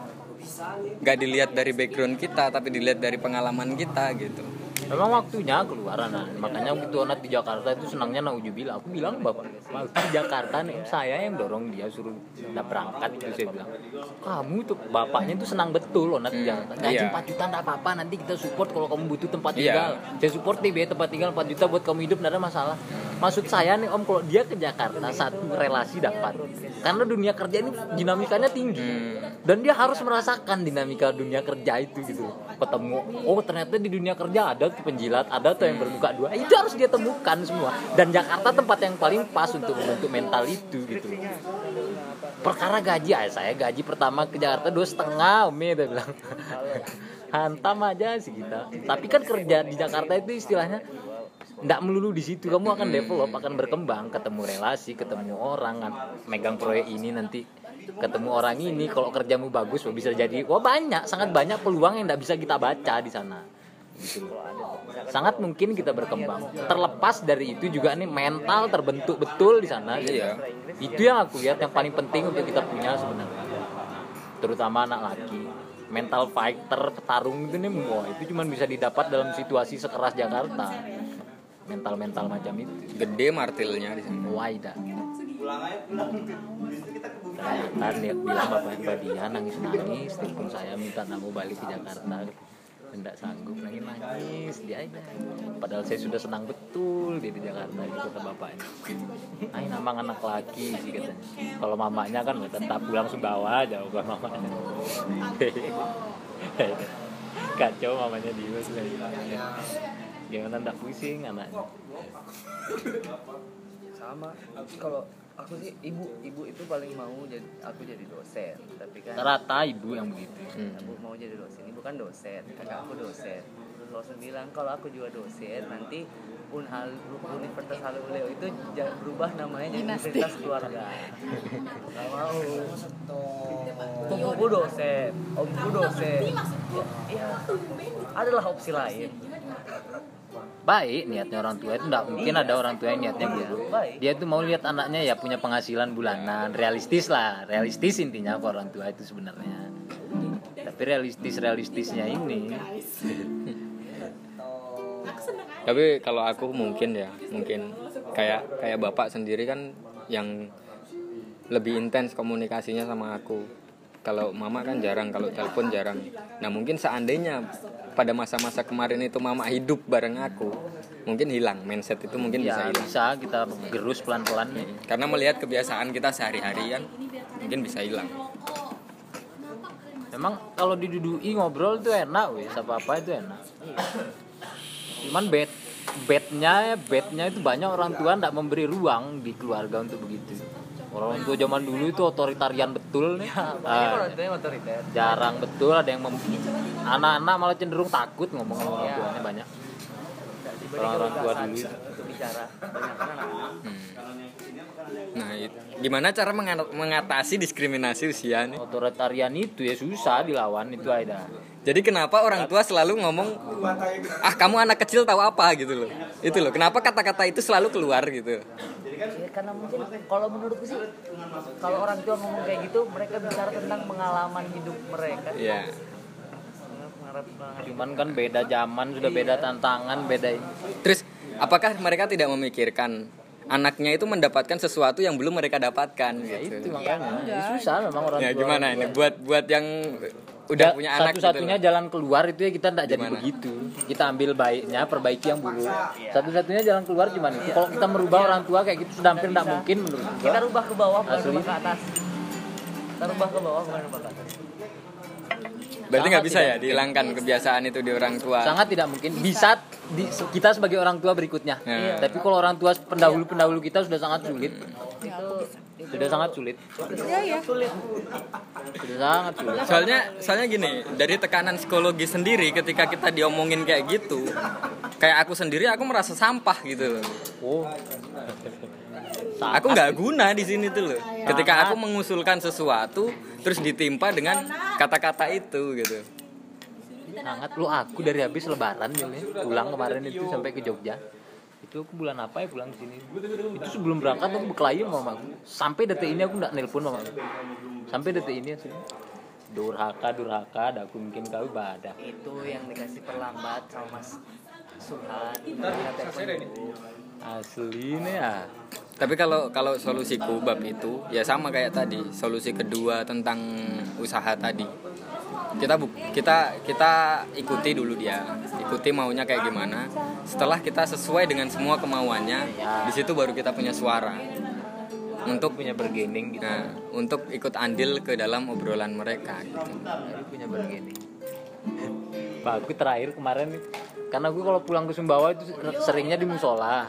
gak dilihat dari background kita, tapi dilihat dari pengalaman kita gitu. Memang waktunya keluaran, makanya waktu anak di Jakarta itu senangnya naujubillah. Aku bilang bapak, waktu Jakarta nih saya yang dorong dia suruh tidak berangkat itu, saya bilang kamu tuh bapaknya tuh senang betul anak di Jakarta. Gaji 4 juta tidak apa-apa, nanti kita support kalau kamu butuh tempat tinggal. Saya support nih biaya tempat tinggal 4 juta buat kamu hidup, tidak ada masalah. Maksud saya nih om, kalau dia ke Jakarta satu relasi dapat, karena dunia kerja ini dinamikanya tinggi dan dia harus merasakan dinamika dunia kerja itu gitu. Ketemu, oh ternyata di dunia kerja ada penjilat, ada tuh yang bermuka dua, itu harus dia temukan semua. Dan Jakarta tempat yang paling pas untuk membentuk mental itu gitu. Perkara gaji, saya gaji pertama ke Jakarta 2,5 Mei dia bilang. Hantam aja sih kita. Tapi kan kerja di Jakarta itu istilahnya nggak melulu di situ, kamu akan develop, akan berkembang, ketemu relasi, ketemu orang, megang proyek ini nanti, ketemu orang ini, kalau kerjamu bagus bisa jadi, wah banyak, sangat banyak peluang yang nggak bisa kita baca di sana. Gitu. Sangat mungkin kita berkembang. Terlepas dari itu juga nih mental terbentuk betul di sana. Iya. Itu yang aku lihat yang paling penting untuk kita punya sebenarnya. Terutama anak laki. Mental fighter, petarung itu nih, wah itu cuma bisa didapat dalam situasi sekeras Jakarta. Mental macam itu. Gede martilnya di sana. Waida. Kelihatan lihat bilang bapak dia nangis, telepon saya minta kamu balik ke Jakarta. Tidak sanggup, nangis dia aja. Padahal saya sudah senang betul dia di Jakarta gitu ke bapaknya. Ayo nama anak laki sih katanya. Kalau mamanya kan tetap pulang Sumbawa aja bukan mamanya. Kacau mamanya dia selalu. Gimana ndak pusing anaknya? Sama. Kalau aku sih ibu itu paling mau jadi, aku jadi dosen, tapi kan rata ibu yang begitu. Aku mau jadi dosen, ibu kan dosen, kakak aku dosen. Terus dosen bilang kalau aku juga dosen nanti Universitas Haluleo itu berubah namanya jadi Universitas Keluarga. Gak mau. Ibu dosen, omku dosen. Iya. Adalah opsi lain. Baik niatnya orang tua itu enggak mungkin ada orang tua yang niatnya gitu. Dia tuh mau lihat anaknya ya punya penghasilan bulanan, realistis lah. Realistis intinya ke orang tua itu sebenarnya. Tapi realistisnya ini. Tapi kalau aku mungkin kayak bapak sendiri kan yang lebih intens komunikasinya sama aku. Kalau mama kan jarang, kalau telepon jarang. Nah mungkin seandainya pada masa-masa kemarin itu mama hidup bareng aku, mungkin hilang mindset itu, mungkin ya, bisa hilang. Bisa kita gerus pelan-pelan. Karena melihat kebiasaan kita sehari-hari kan mungkin bisa hilang. Memang kalau didudui ngobrol tuh enak wes, apa-apa itu enak. Cuman bednya itu banyak orang tua nggak memberi ruang di keluarga untuk begitu. Orang tua zaman dulu itu otoritarian betul nih. Jarang betul ada yang anak-anak malah cenderung takut ngomong sama orang tuanya banyak. Orang tua dulu itu bicara banyak anak-anak. Nah, Gimana cara mengatasi diskriminasi usia nih? Otoritarian itu ya susah dilawan itu ada. Jadi kenapa orang tua selalu ngomong, ah kamu anak kecil tahu apa gitu loh. Itu loh, kenapa kata-kata itu selalu keluar gitu. Ya, karena mungkin kalau menurutku sih kalau orang tua ngomong kayak gitu mereka bicara tentang pengalaman hidup mereka. Iya. Cuman kan beda zaman, sudah beda tantangan, beda. Terus apakah mereka tidak memikirkan anaknya itu mendapatkan sesuatu yang belum mereka dapatkan? Ya gitu. Itu makanya ya, susah memang orang tua. Ya gimana ini buat yang udah punya anak satu-satunya gitu jalan keluar itu ya kita enggak jadi begitu. Kita ambil baiknya, perbaiki yang buruk. Satu-satunya jalan keluar cuman itu. Kalau kita merubah orang tua kayak gitu sudah hampir enggak mungkin menurut gua. Kita rubah ke bawah bukan rubah ke atas. Kita rubah ke bawah bukan rubah ke atas. Berarti nggak bisa ya dihilangkan kebiasaan itu di orang tua. Sangat tidak mungkin. Bisa di, kita sebagai orang tua berikutnya. Ya. Tapi kalau orang tua pendahulu kita sudah sangat sulit. Sudah sangat sulit. Ya. Sudah sangat sulit. Soalnya gini, dari tekanan psikologi sendiri ketika kita diomongin kayak gitu, kayak aku sendiri aku merasa sampah gitu loh. Oh. Aku nggak guna di sini tuh loh. Ketika aku mengusulkan sesuatu, terus ditimpa dengan kata-kata itu gitu. Sangat lu aku dari habis lebaran gini, pulang kemarin itu sampai ke Jogja. Itu aku bulan apa ya pulang ke sini. Itu sebelum berangkat aku berkelahi sama mamaku. Sampai detik ini aku nggak nelpon mamaku. Sampai detik ini sih. Durhaka, aku mungkin kau ibadah. Itu yang dikasih perlambat sama Mas Suhan. Asli nih ya. Tapi kalau solusiku bab itu ya sama kayak tadi, solusi kedua tentang usaha tadi. Kita ikuti dulu dia. Ikuti maunya kayak gimana. Setelah kita sesuai dengan semua kemauannya, di situ baru kita punya suara. Untuk punya bargaining gitu. Nah, untuk ikut andil ke dalam obrolan mereka gitu. Jadi punya bargaining. Pak, aku terakhir kemarin karena gue kalau pulang ke Sumbawa itu seringnya di musola.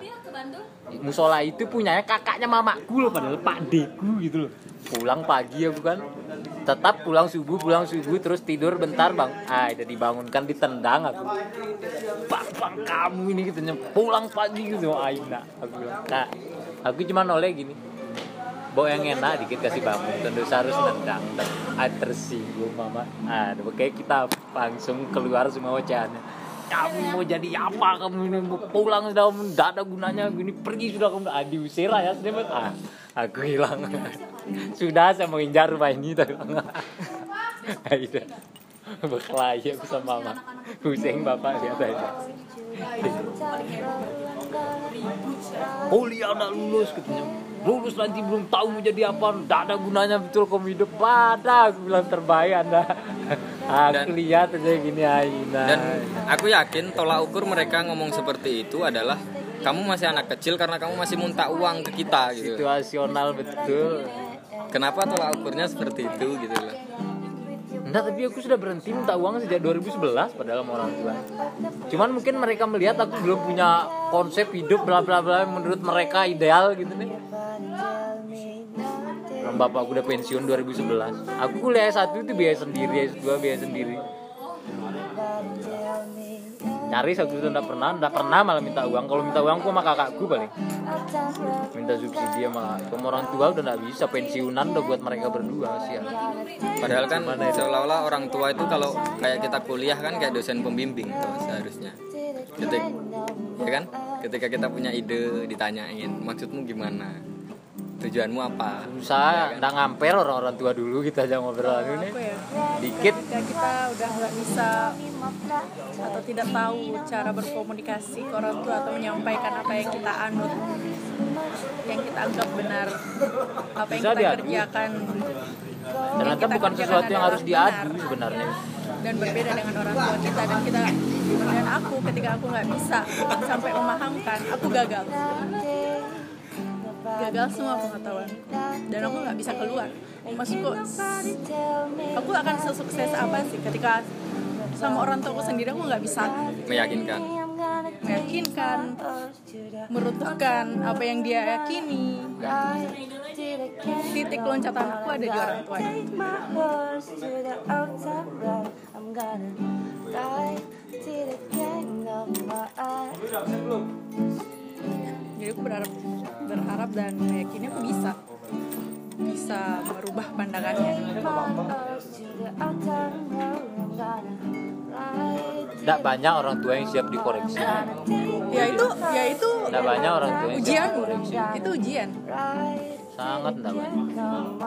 Musola itu punyanya kakaknya mamaku loh, padahal Pak Deku gitu loh. Pulang pagi ya bukan, tetap pulang subuh terus tidur bentar bang. Udah dibangunkan ditendang aku. Bang kamu ini gitu pulang pagi gitu. Nah, aku cuma noleh gini. Bawa yang enak dikit kasih bangun, tentu harus nendang. Tersinggung mama. Kayak kita langsung keluar semua wacananya. Kamu mau jadi apa, kamu mau pulang sudah tidak ada gunanya gini, pergi sudah kamu diusir ya sedebat. Aku hilang. Sudah saya mengincar rumah ini tapi tidak. Berkelahi aku sama mama. Pusing bapak lihat aja. Kuliah tidak lulus katanya. Lulus nanti belum tahu mau jadi apa, tidak ada gunanya betul kamu hidup. Aku bilang terbaik Anda. Aku lihat aja gini Aina. Dan aku yakin tolak ukur mereka ngomong seperti itu adalah kamu masih anak kecil karena kamu masih minta uang ke kita gitu. Situasional betul. Kenapa tolak ukurnya seperti itu gitu loh. Enggak, tapi aku sudah berhenti minta uang sejak 2011 padahal sama orang tua. Cuman mungkin mereka melihat aku belum punya konsep hidup bla bla bla menurut mereka ideal gitu nih. Bapak aku udah pensiun 2011. Aku kuliah S1 itu biaya sendiri, S2 biaya sendiri. Cari satu itu enggak pernah malah minta uang. Kalau minta uang aku sama kakakku paling. Minta subsidi sama orang tua udah enggak bisa, pensiunan udah buat mereka berdua sih. Padahal kan seolah-olah orang tua itu kalau kayak kita kuliah kan kayak dosen pembimbing tuh seharusnya. Ya kan? Ketika kita punya ide ditanyain, maksudmu gimana? Tujuanmu apa? Usah, udah ngamper orang-orang tua dulu kita aja ngobrol ini. Dikit. Kita udah nggak bisa atau tidak tahu cara berkomunikasi ke orang tua atau menyampaikan apa yang kita anut, yang kita anggap benar, apa yang kita kerjakan. Ternyata bukan sesuatu yang harus diadu sebenarnya. Dan berbeda dengan orang tua kita dan aku ketika aku nggak bisa sampai memahamkan, aku gagal. Gagal semua pengetahuan dan aku nggak bisa keluar. Maksudku, aku akan sesukses apa sih ketika sama orang tuaku sendiri aku nggak bisa meyakinkan, meruntuhkan apa yang dia yakini. Titik loncatan aku ada di orang tua. Jadi aku berharap dan yakinnya aku bisa merubah pandangannya. Tidak banyak orang tua yang siap dikoreksi. Ya itu. Tidak banyak orang tua yang ujian siap dikoreksi. Itu ujian. Sangat tidak banyak.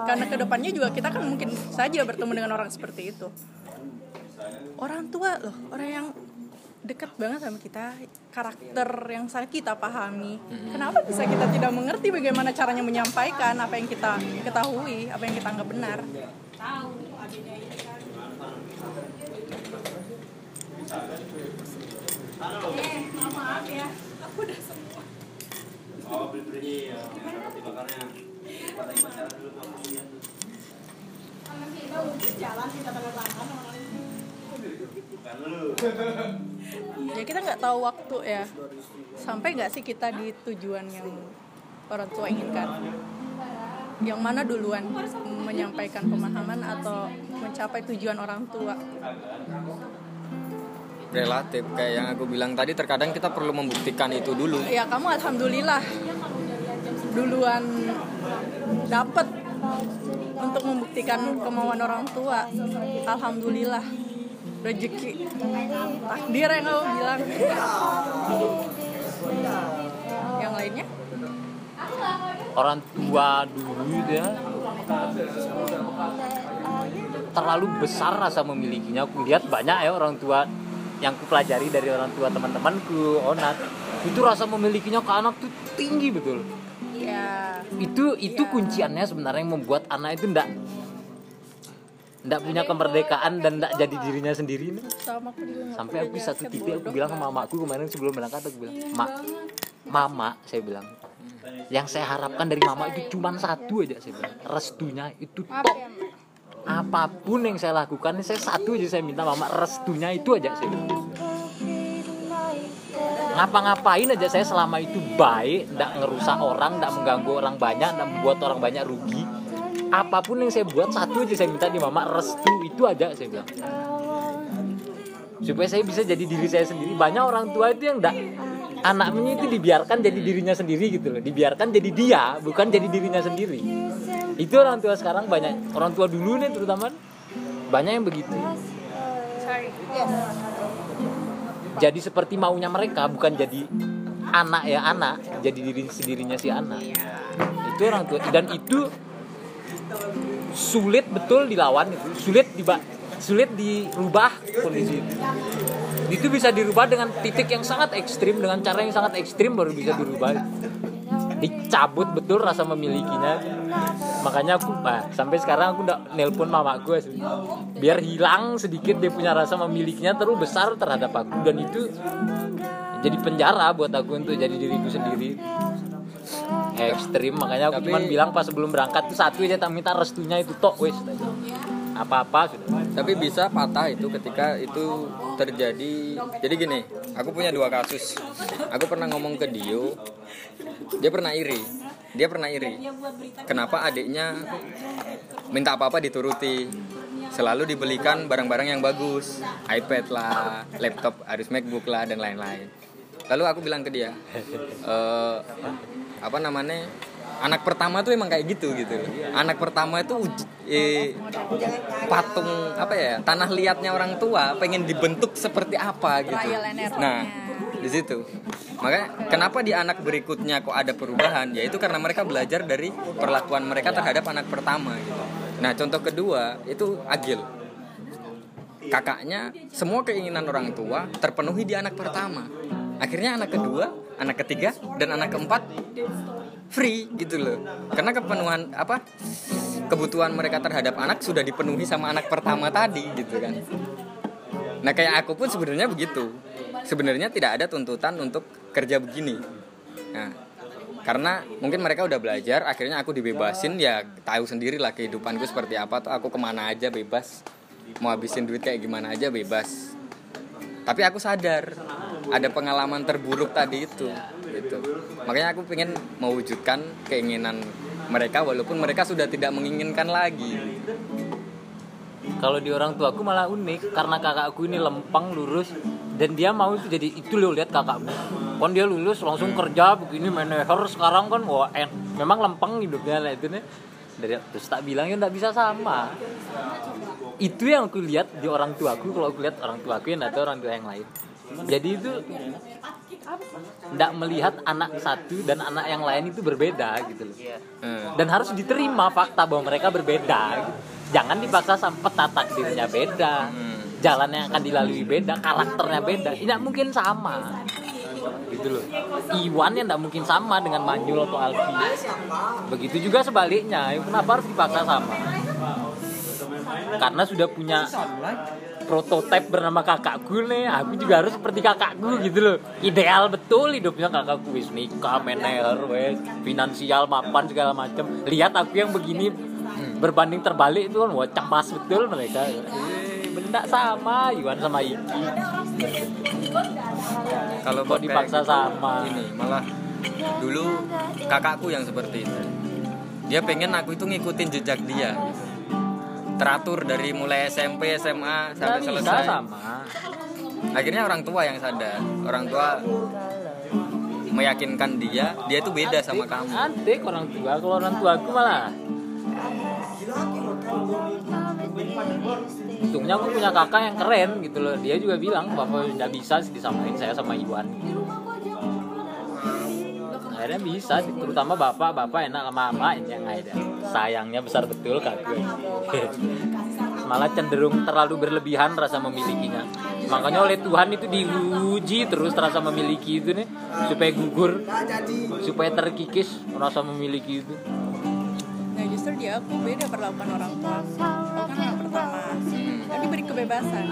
Karena kedepannya juga kita kan mungkin saja bertemu dengan orang seperti itu. Orang tua loh, orang yang dekat banget sama kita, karakter yang sangat kita pahami. Kenapa bisa kita tidak mengerti bagaimana caranya menyampaikan apa yang kita ketahui, apa yang kita anggap benar? Maaf ya, aku udah semua. Oh, beli-beli ya, roti bakarnya. Katanya pacaran dulu sama dia tuh. Anak kita udah jalan kita tangan-tangan orang. Ya kita nggak tahu waktu ya, sampai nggak sih kita di tujuan yang orang tua inginkan, yang mana duluan menyampaikan pemahaman atau mencapai tujuan orang tua. Relatif kayak yang aku bilang tadi, terkadang kita perlu membuktikan itu dulu. Ya kamu alhamdulillah duluan dapet untuk membuktikan kemauan orang tua, alhamdulillah. Rezeki takdir yang kamu bilang. Yang lainnya orang tua dulu ya terlalu besar rasa memilikinya. Aku lihat banyak ya orang tua yang ku pelajari dari orang tua teman-temanku, Onat, itu rasa memilikinya ke anak tuh tinggi betul ya. Itu ya. Kunciannya sebenarnya yang membuat anak itu ndak punya kemerdekaan dan ndak jadi dirinya sendiri. Sampai aku satu titik aku bilang sama mamaku kemarin sebelum berangkat, aku bilang, "Mama," saya bilang, "yang saya harapkan dari mama itu cuma satu aja," saya bilang, "restunya itu tok. Apapun yang saya lakukan, saya satu aja saya minta mama, restunya itu aja," saya bilang. Ngapa-ngapain aja saya selama itu baik, ndak ngerusak orang, ndak mengganggu orang banyak, ndak membuat orang banyak rugi. Apapun yang saya buat satu aja saya minta di mama, restu itu aja saya bilang, supaya saya bisa jadi diri saya sendiri. Banyak orang tua itu yang anaknya itu dibiarkan jadi dirinya sendiri gitu loh, dibiarkan jadi dia, bukan jadi dirinya sendiri. Itu orang tua sekarang banyak, orang tua dulu nih terutama banyak yang begitu, jadi seperti maunya mereka, bukan jadi anak, jadi diri sendirinya si anak. Itu orang tua, dan itu sulit betul dilawan, itu sulit dirubah kondisi itu. Itu bisa dirubah dengan titik yang sangat ekstrim, dengan cara yang sangat ekstrim baru bisa dirubah. Dicabut betul rasa memilikinya. Makanya aku sampai sekarang aku nggak nelpon mamaku biar hilang sedikit dia punya rasa memilikinya terlalu besar terhadap aku, dan itu jadi penjara buat aku untuk jadi diriku sendiri. Ekstrim, makanya aku cuma bilang pas sebelum berangkat tuh satu aja tak minta, restunya itu tok wes aja. Apa-apa sudah. Tapi bisa patah itu ketika itu terjadi. Jadi gini, aku punya 2 kasus. Aku pernah ngomong ke Dio. Dia pernah iri. Kenapa adiknya minta apa-apa dituruti? Selalu dibelikan barang-barang yang bagus. iPad lah, laptop, harus MacBook lah dan lain-lain. Lalu aku bilang ke dia, anak pertama tuh emang kayak gitu. Anak pertama itu patung tanah liatnya orang tua, pengen dibentuk seperti apa gitu. Nah, di situ. Makanya kenapa di anak berikutnya kok ada perubahan? Yaitu karena mereka belajar dari perlakuan mereka terhadap anak pertama gitu. Nah, contoh kedua itu Agil. Kakaknya semua keinginan orang tua terpenuhi di anak pertama. Akhirnya anak kedua, anak ketiga, dan anak keempat free gitu loh. Karena kepenuhan kebutuhan mereka terhadap anak sudah dipenuhi sama anak pertama tadi gitu kan. Nah kayak aku pun sebenarnya begitu. Sebenarnya tidak ada tuntutan untuk kerja begini. Nah, karena mungkin mereka udah belajar, akhirnya aku dibebasin, ya tahu sendirilah kehidupanku seperti apa, tuh aku kemana aja bebas, mau habisin duit kayak gimana aja bebas. Tapi aku sadar ada pengalaman terburuk tadi itu gitu. Makanya aku pengen mewujudkan keinginan mereka walaupun mereka sudah tidak menginginkan lagi. Kalau di orang tua aku malah unik, karena kakakku ini lempeng lurus dan dia mau itu jadi, itu lo lihat kakakmu kan dia lulus langsung kerja begini manajer sekarang kan wah memang lempeng hidupnya lah itu nih. Dari terus tak bilangnya nggak bisa sama. Itu yang aku lihat di orang tuaku, kalau aku lihat orang tuaku atau orang tua yang lain. Jadi itu nggak melihat anak satu dan anak yang lain itu berbeda gitu loh. Dan harus diterima fakta bahwa mereka berbeda. Gitu. Jangan dipaksa sampai tata dirinya beda. Jalannya akan dilalui beda, karakternya beda. Tidak mungkin sama. Gitu loh. Iwan yang tidak mungkin sama dengan Manjul atau Alfi. Begitu juga sebaliknya. Kenapa harus dipaksa sama? Karena sudah punya prototipe bernama kakakku nih, aku juga harus seperti kakakku gitu loh. Ideal betul hidupnya kakakku, wis nikah, manajer, wis finansial mapan segala macam. Lihat aku yang begini berbanding terbalik itu kan wah cemas betul mereka. Tidak sama Iwan sama Iki. Kalau mau dipaksa gitu, sama ini malah dulu kakakku yang seperti itu. Dia pengen aku itu ngikutin jejak dia. Teratur dari mulai SMP, SMA sampai selesai. Sama. Akhirnya orang tua yang sadar. Orang tua meyakinkan dia itu beda sama kamu. Antik orang tua, kalau orang tuaku malah untungnya aku punya kakak yang keren gitu loh. Dia juga bilang bapak nggak bisa disamain saya sama Iwan. Akhirnya bisa, terutama bapak enak sama mama yang ada. Sayangnya besar betul kakak. Malah cenderung terlalu berlebihan rasa memilikinya. Makanya oleh Tuhan itu diuji terus rasa memiliki itu nih supaya gugur, supaya terkikis rasa memiliki itu. Nah justru dia aku beda perlakuan orang tua. Aku kan yang pertama, tapi beri kebebasan.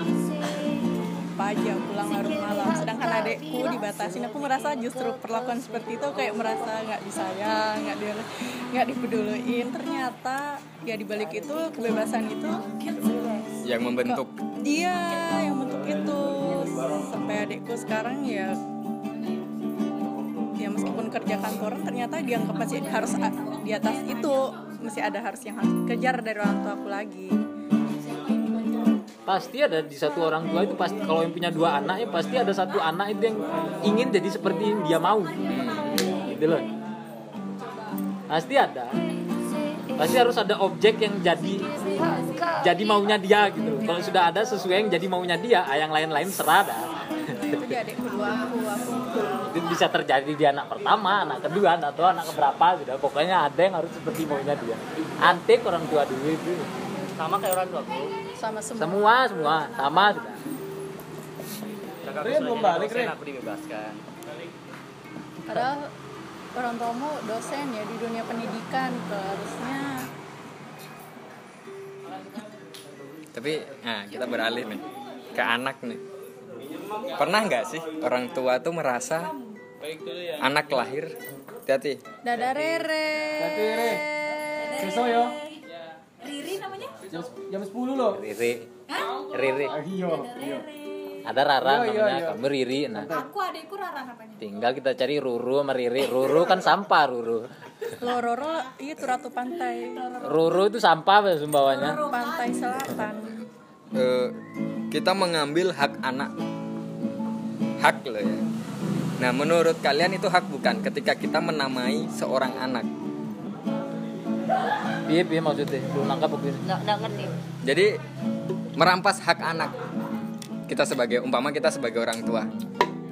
Pagi pulang larut malam, sedangkan adekku dibatasin. Aku merasa justru perlakuan seperti itu kayak merasa nggak disayang, nggak dipeduliin. Ternyata ya dibalik itu kebebasan itu yang membentuk dia, yang membentuk itu sampai adekku sekarang ya meskipun kerja kantoran ternyata dianggap masih harus di atas itu, masih ada harus yang harus kejar dari orang tuaku lagi. Pasti ada di satu orang tua itu pasti, kalau yang punya dua anak ya pasti ada satu anak itu yang ingin jadi seperti yang dia mau gitu loh. Pasti ada, pasti harus ada objek yang jadi maunya dia gitu. Kalau sudah ada sesuai yang jadi maunya dia, yang lain-lain serada. Jadi adik kedua aku. Itu bisa terjadi di anak pertama, anak kedua, atau anak keberapa gitu. Pokoknya ada yang harus seperti maunya dia. Antik orang tua dulu itu. Sama kayak orang tua aku. Sama semua sama sudah. Kakaknya belum balik, Ren. Aku dibebaskan. Padahal orang tuamu dosen ya di dunia pendidikan, harusnya. Tapi kita beralih nih ke anak nih. Pernah nggak sih orang tua tuh merasa anak lahir hati-hati. Dada Rere. Rere. Besok yo. Riri namanya? Jam 10 loh. Riri. Hah? Riri. Ayo. Ada Rara namanya, kamu Riri. Nah. Aku adikku Rara namanya. Tinggal kita cari Ruru sama Riri. Ruru kan sampah Ruru. Lororo itu ratu pantai. Ruru itu sampah Sumbawanya. Pantai Selatan. Kita mengambil hak anak. Hak loh ya. Nah, menurut kalian itu hak bukan ketika kita menamai seorang anak? Piye maksudnya? Belum nangkap aku. Enggak ngerti. Jadi merampas hak anak. Kita sebagai orang tua,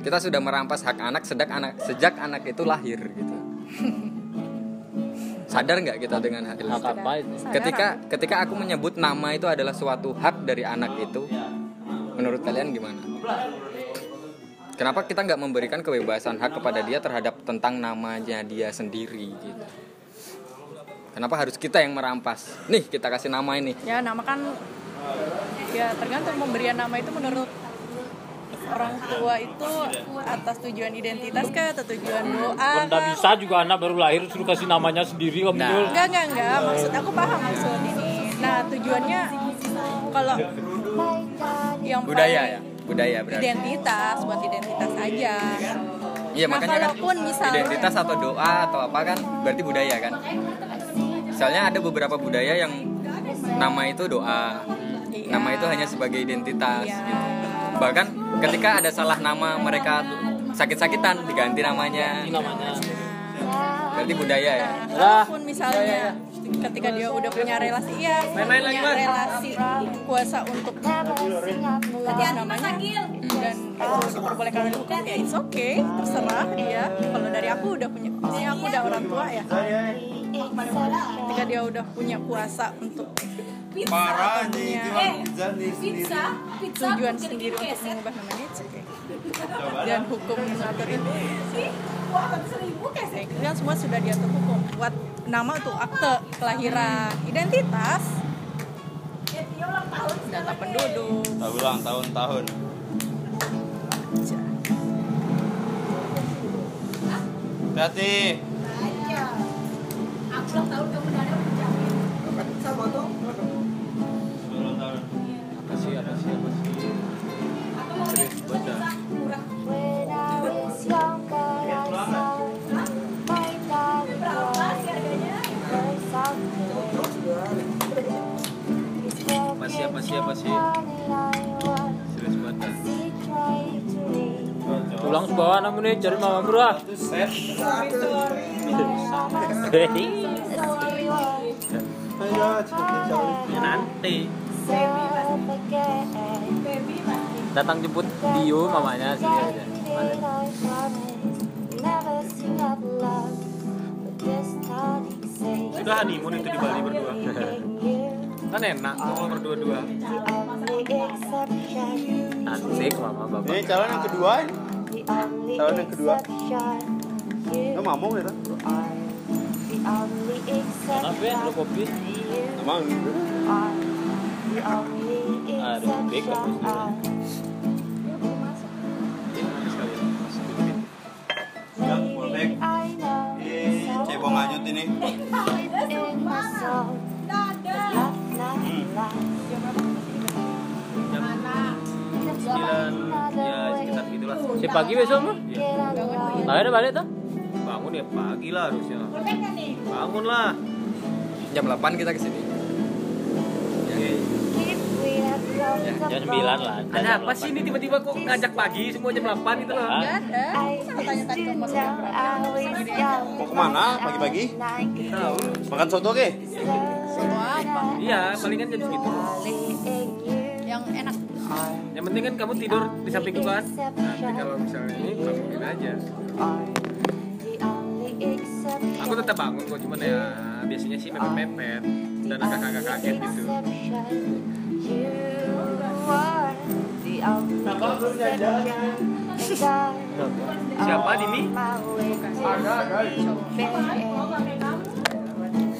kita sudah merampas hak anak sejak anak itu lahir gitu. Sadar nggak kita dengan hak itu? Ketika aku menyebut nama itu adalah suatu hak dari anak itu, menurut kalian gimana? Kenapa kita nggak memberikan kebebasan hak kepada dia terhadap tentang namanya dia sendiri gitu? Kenapa harus kita yang merampas? Nih kita kasih nama ini. Ya nama kan. Ya tergantung pemberian nama itu menurut orang tua itu atas tujuan identitas kah atau tujuan doa. Benda bisa juga anak baru lahir suruh kasih namanya sendiri kok. Nah. Enggak. Maksud aku paham maksud ini. Nah tujuannya kalau yang budaya ya. Budaya berarti. Identitas buat identitas aja. Iya nah, makanya kan misalnya, identitas atau doa atau apa kan berarti budaya kan. Misalnya ada beberapa budaya yang nama itu doa. Nama itu hanya sebagai identitas gitu. Bahkan ketika ada salah nama mereka sakit-sakitan diganti namanya. Berarti budaya ya. Walaupun misalnya ketika dia udah punya relasi, iya punya relasi kuasa untuk ketika namanya dan itu diperbolehkan oleh hukum, ya it's okay, terserah dia. Kalau dari aku udah punya, misalnya aku udah orang tua ya, ketika dia udah punya kuasa untuk tujuan sendiri untuk mengubah namanya, it's okay. Dan hukum mengatur itu kan semua sudah diatur hukum. Buat nama untuk akte kelahiran, identitas, data penduduk, ulang tahun-tahun. Berarti aku ulang tahun kamu ada menjamin. Sama dong. Ulang tahun. Apa sih? Atau mau baca. Siapa sih? Serius banget. Tulang sebawa namun ini cari mama murah. Nanti. Datang jemput Dio mamanya sini aja. Sudah honeymoon itu di Bali berdua. Kan enak, mama berdua-dua. Asik mama bapak. Ini calon yang kedua. Lo mama udah tak? Kenapa ya, lo kopi? Emang gitu. Aduh, baik kopi sudah. Ini sekali masuk dikit. Ya, boleh. Cebong lanjut ini. Si pagi besok mah? Iya. Balik tuh? Bangun ya pagi lah harusnya. Bangun lah. Jam 8 kita kesini. Ya, jam 9 lah. Ada apa sih ini tiba-tiba kok ngajak pagi semua jam 8 gitu loh? Enggak ada. Mau kemana pagi-pagi? Tahu. Makan soto oke? Soto apa? Iya, palingan jam segitu. Yang enak. Yang penting kan kamu tidur di samping gue kan. Nanti kalau misalnya ini bangunin aja. Aku tetap bangun kok, cuman ya biasanya sih mepet-mepet dan agak kaget gitu. Siapa Dini?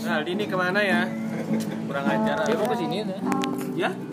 Nah Dini kemana ya? Kurang ajar. Dia mau kesini ya?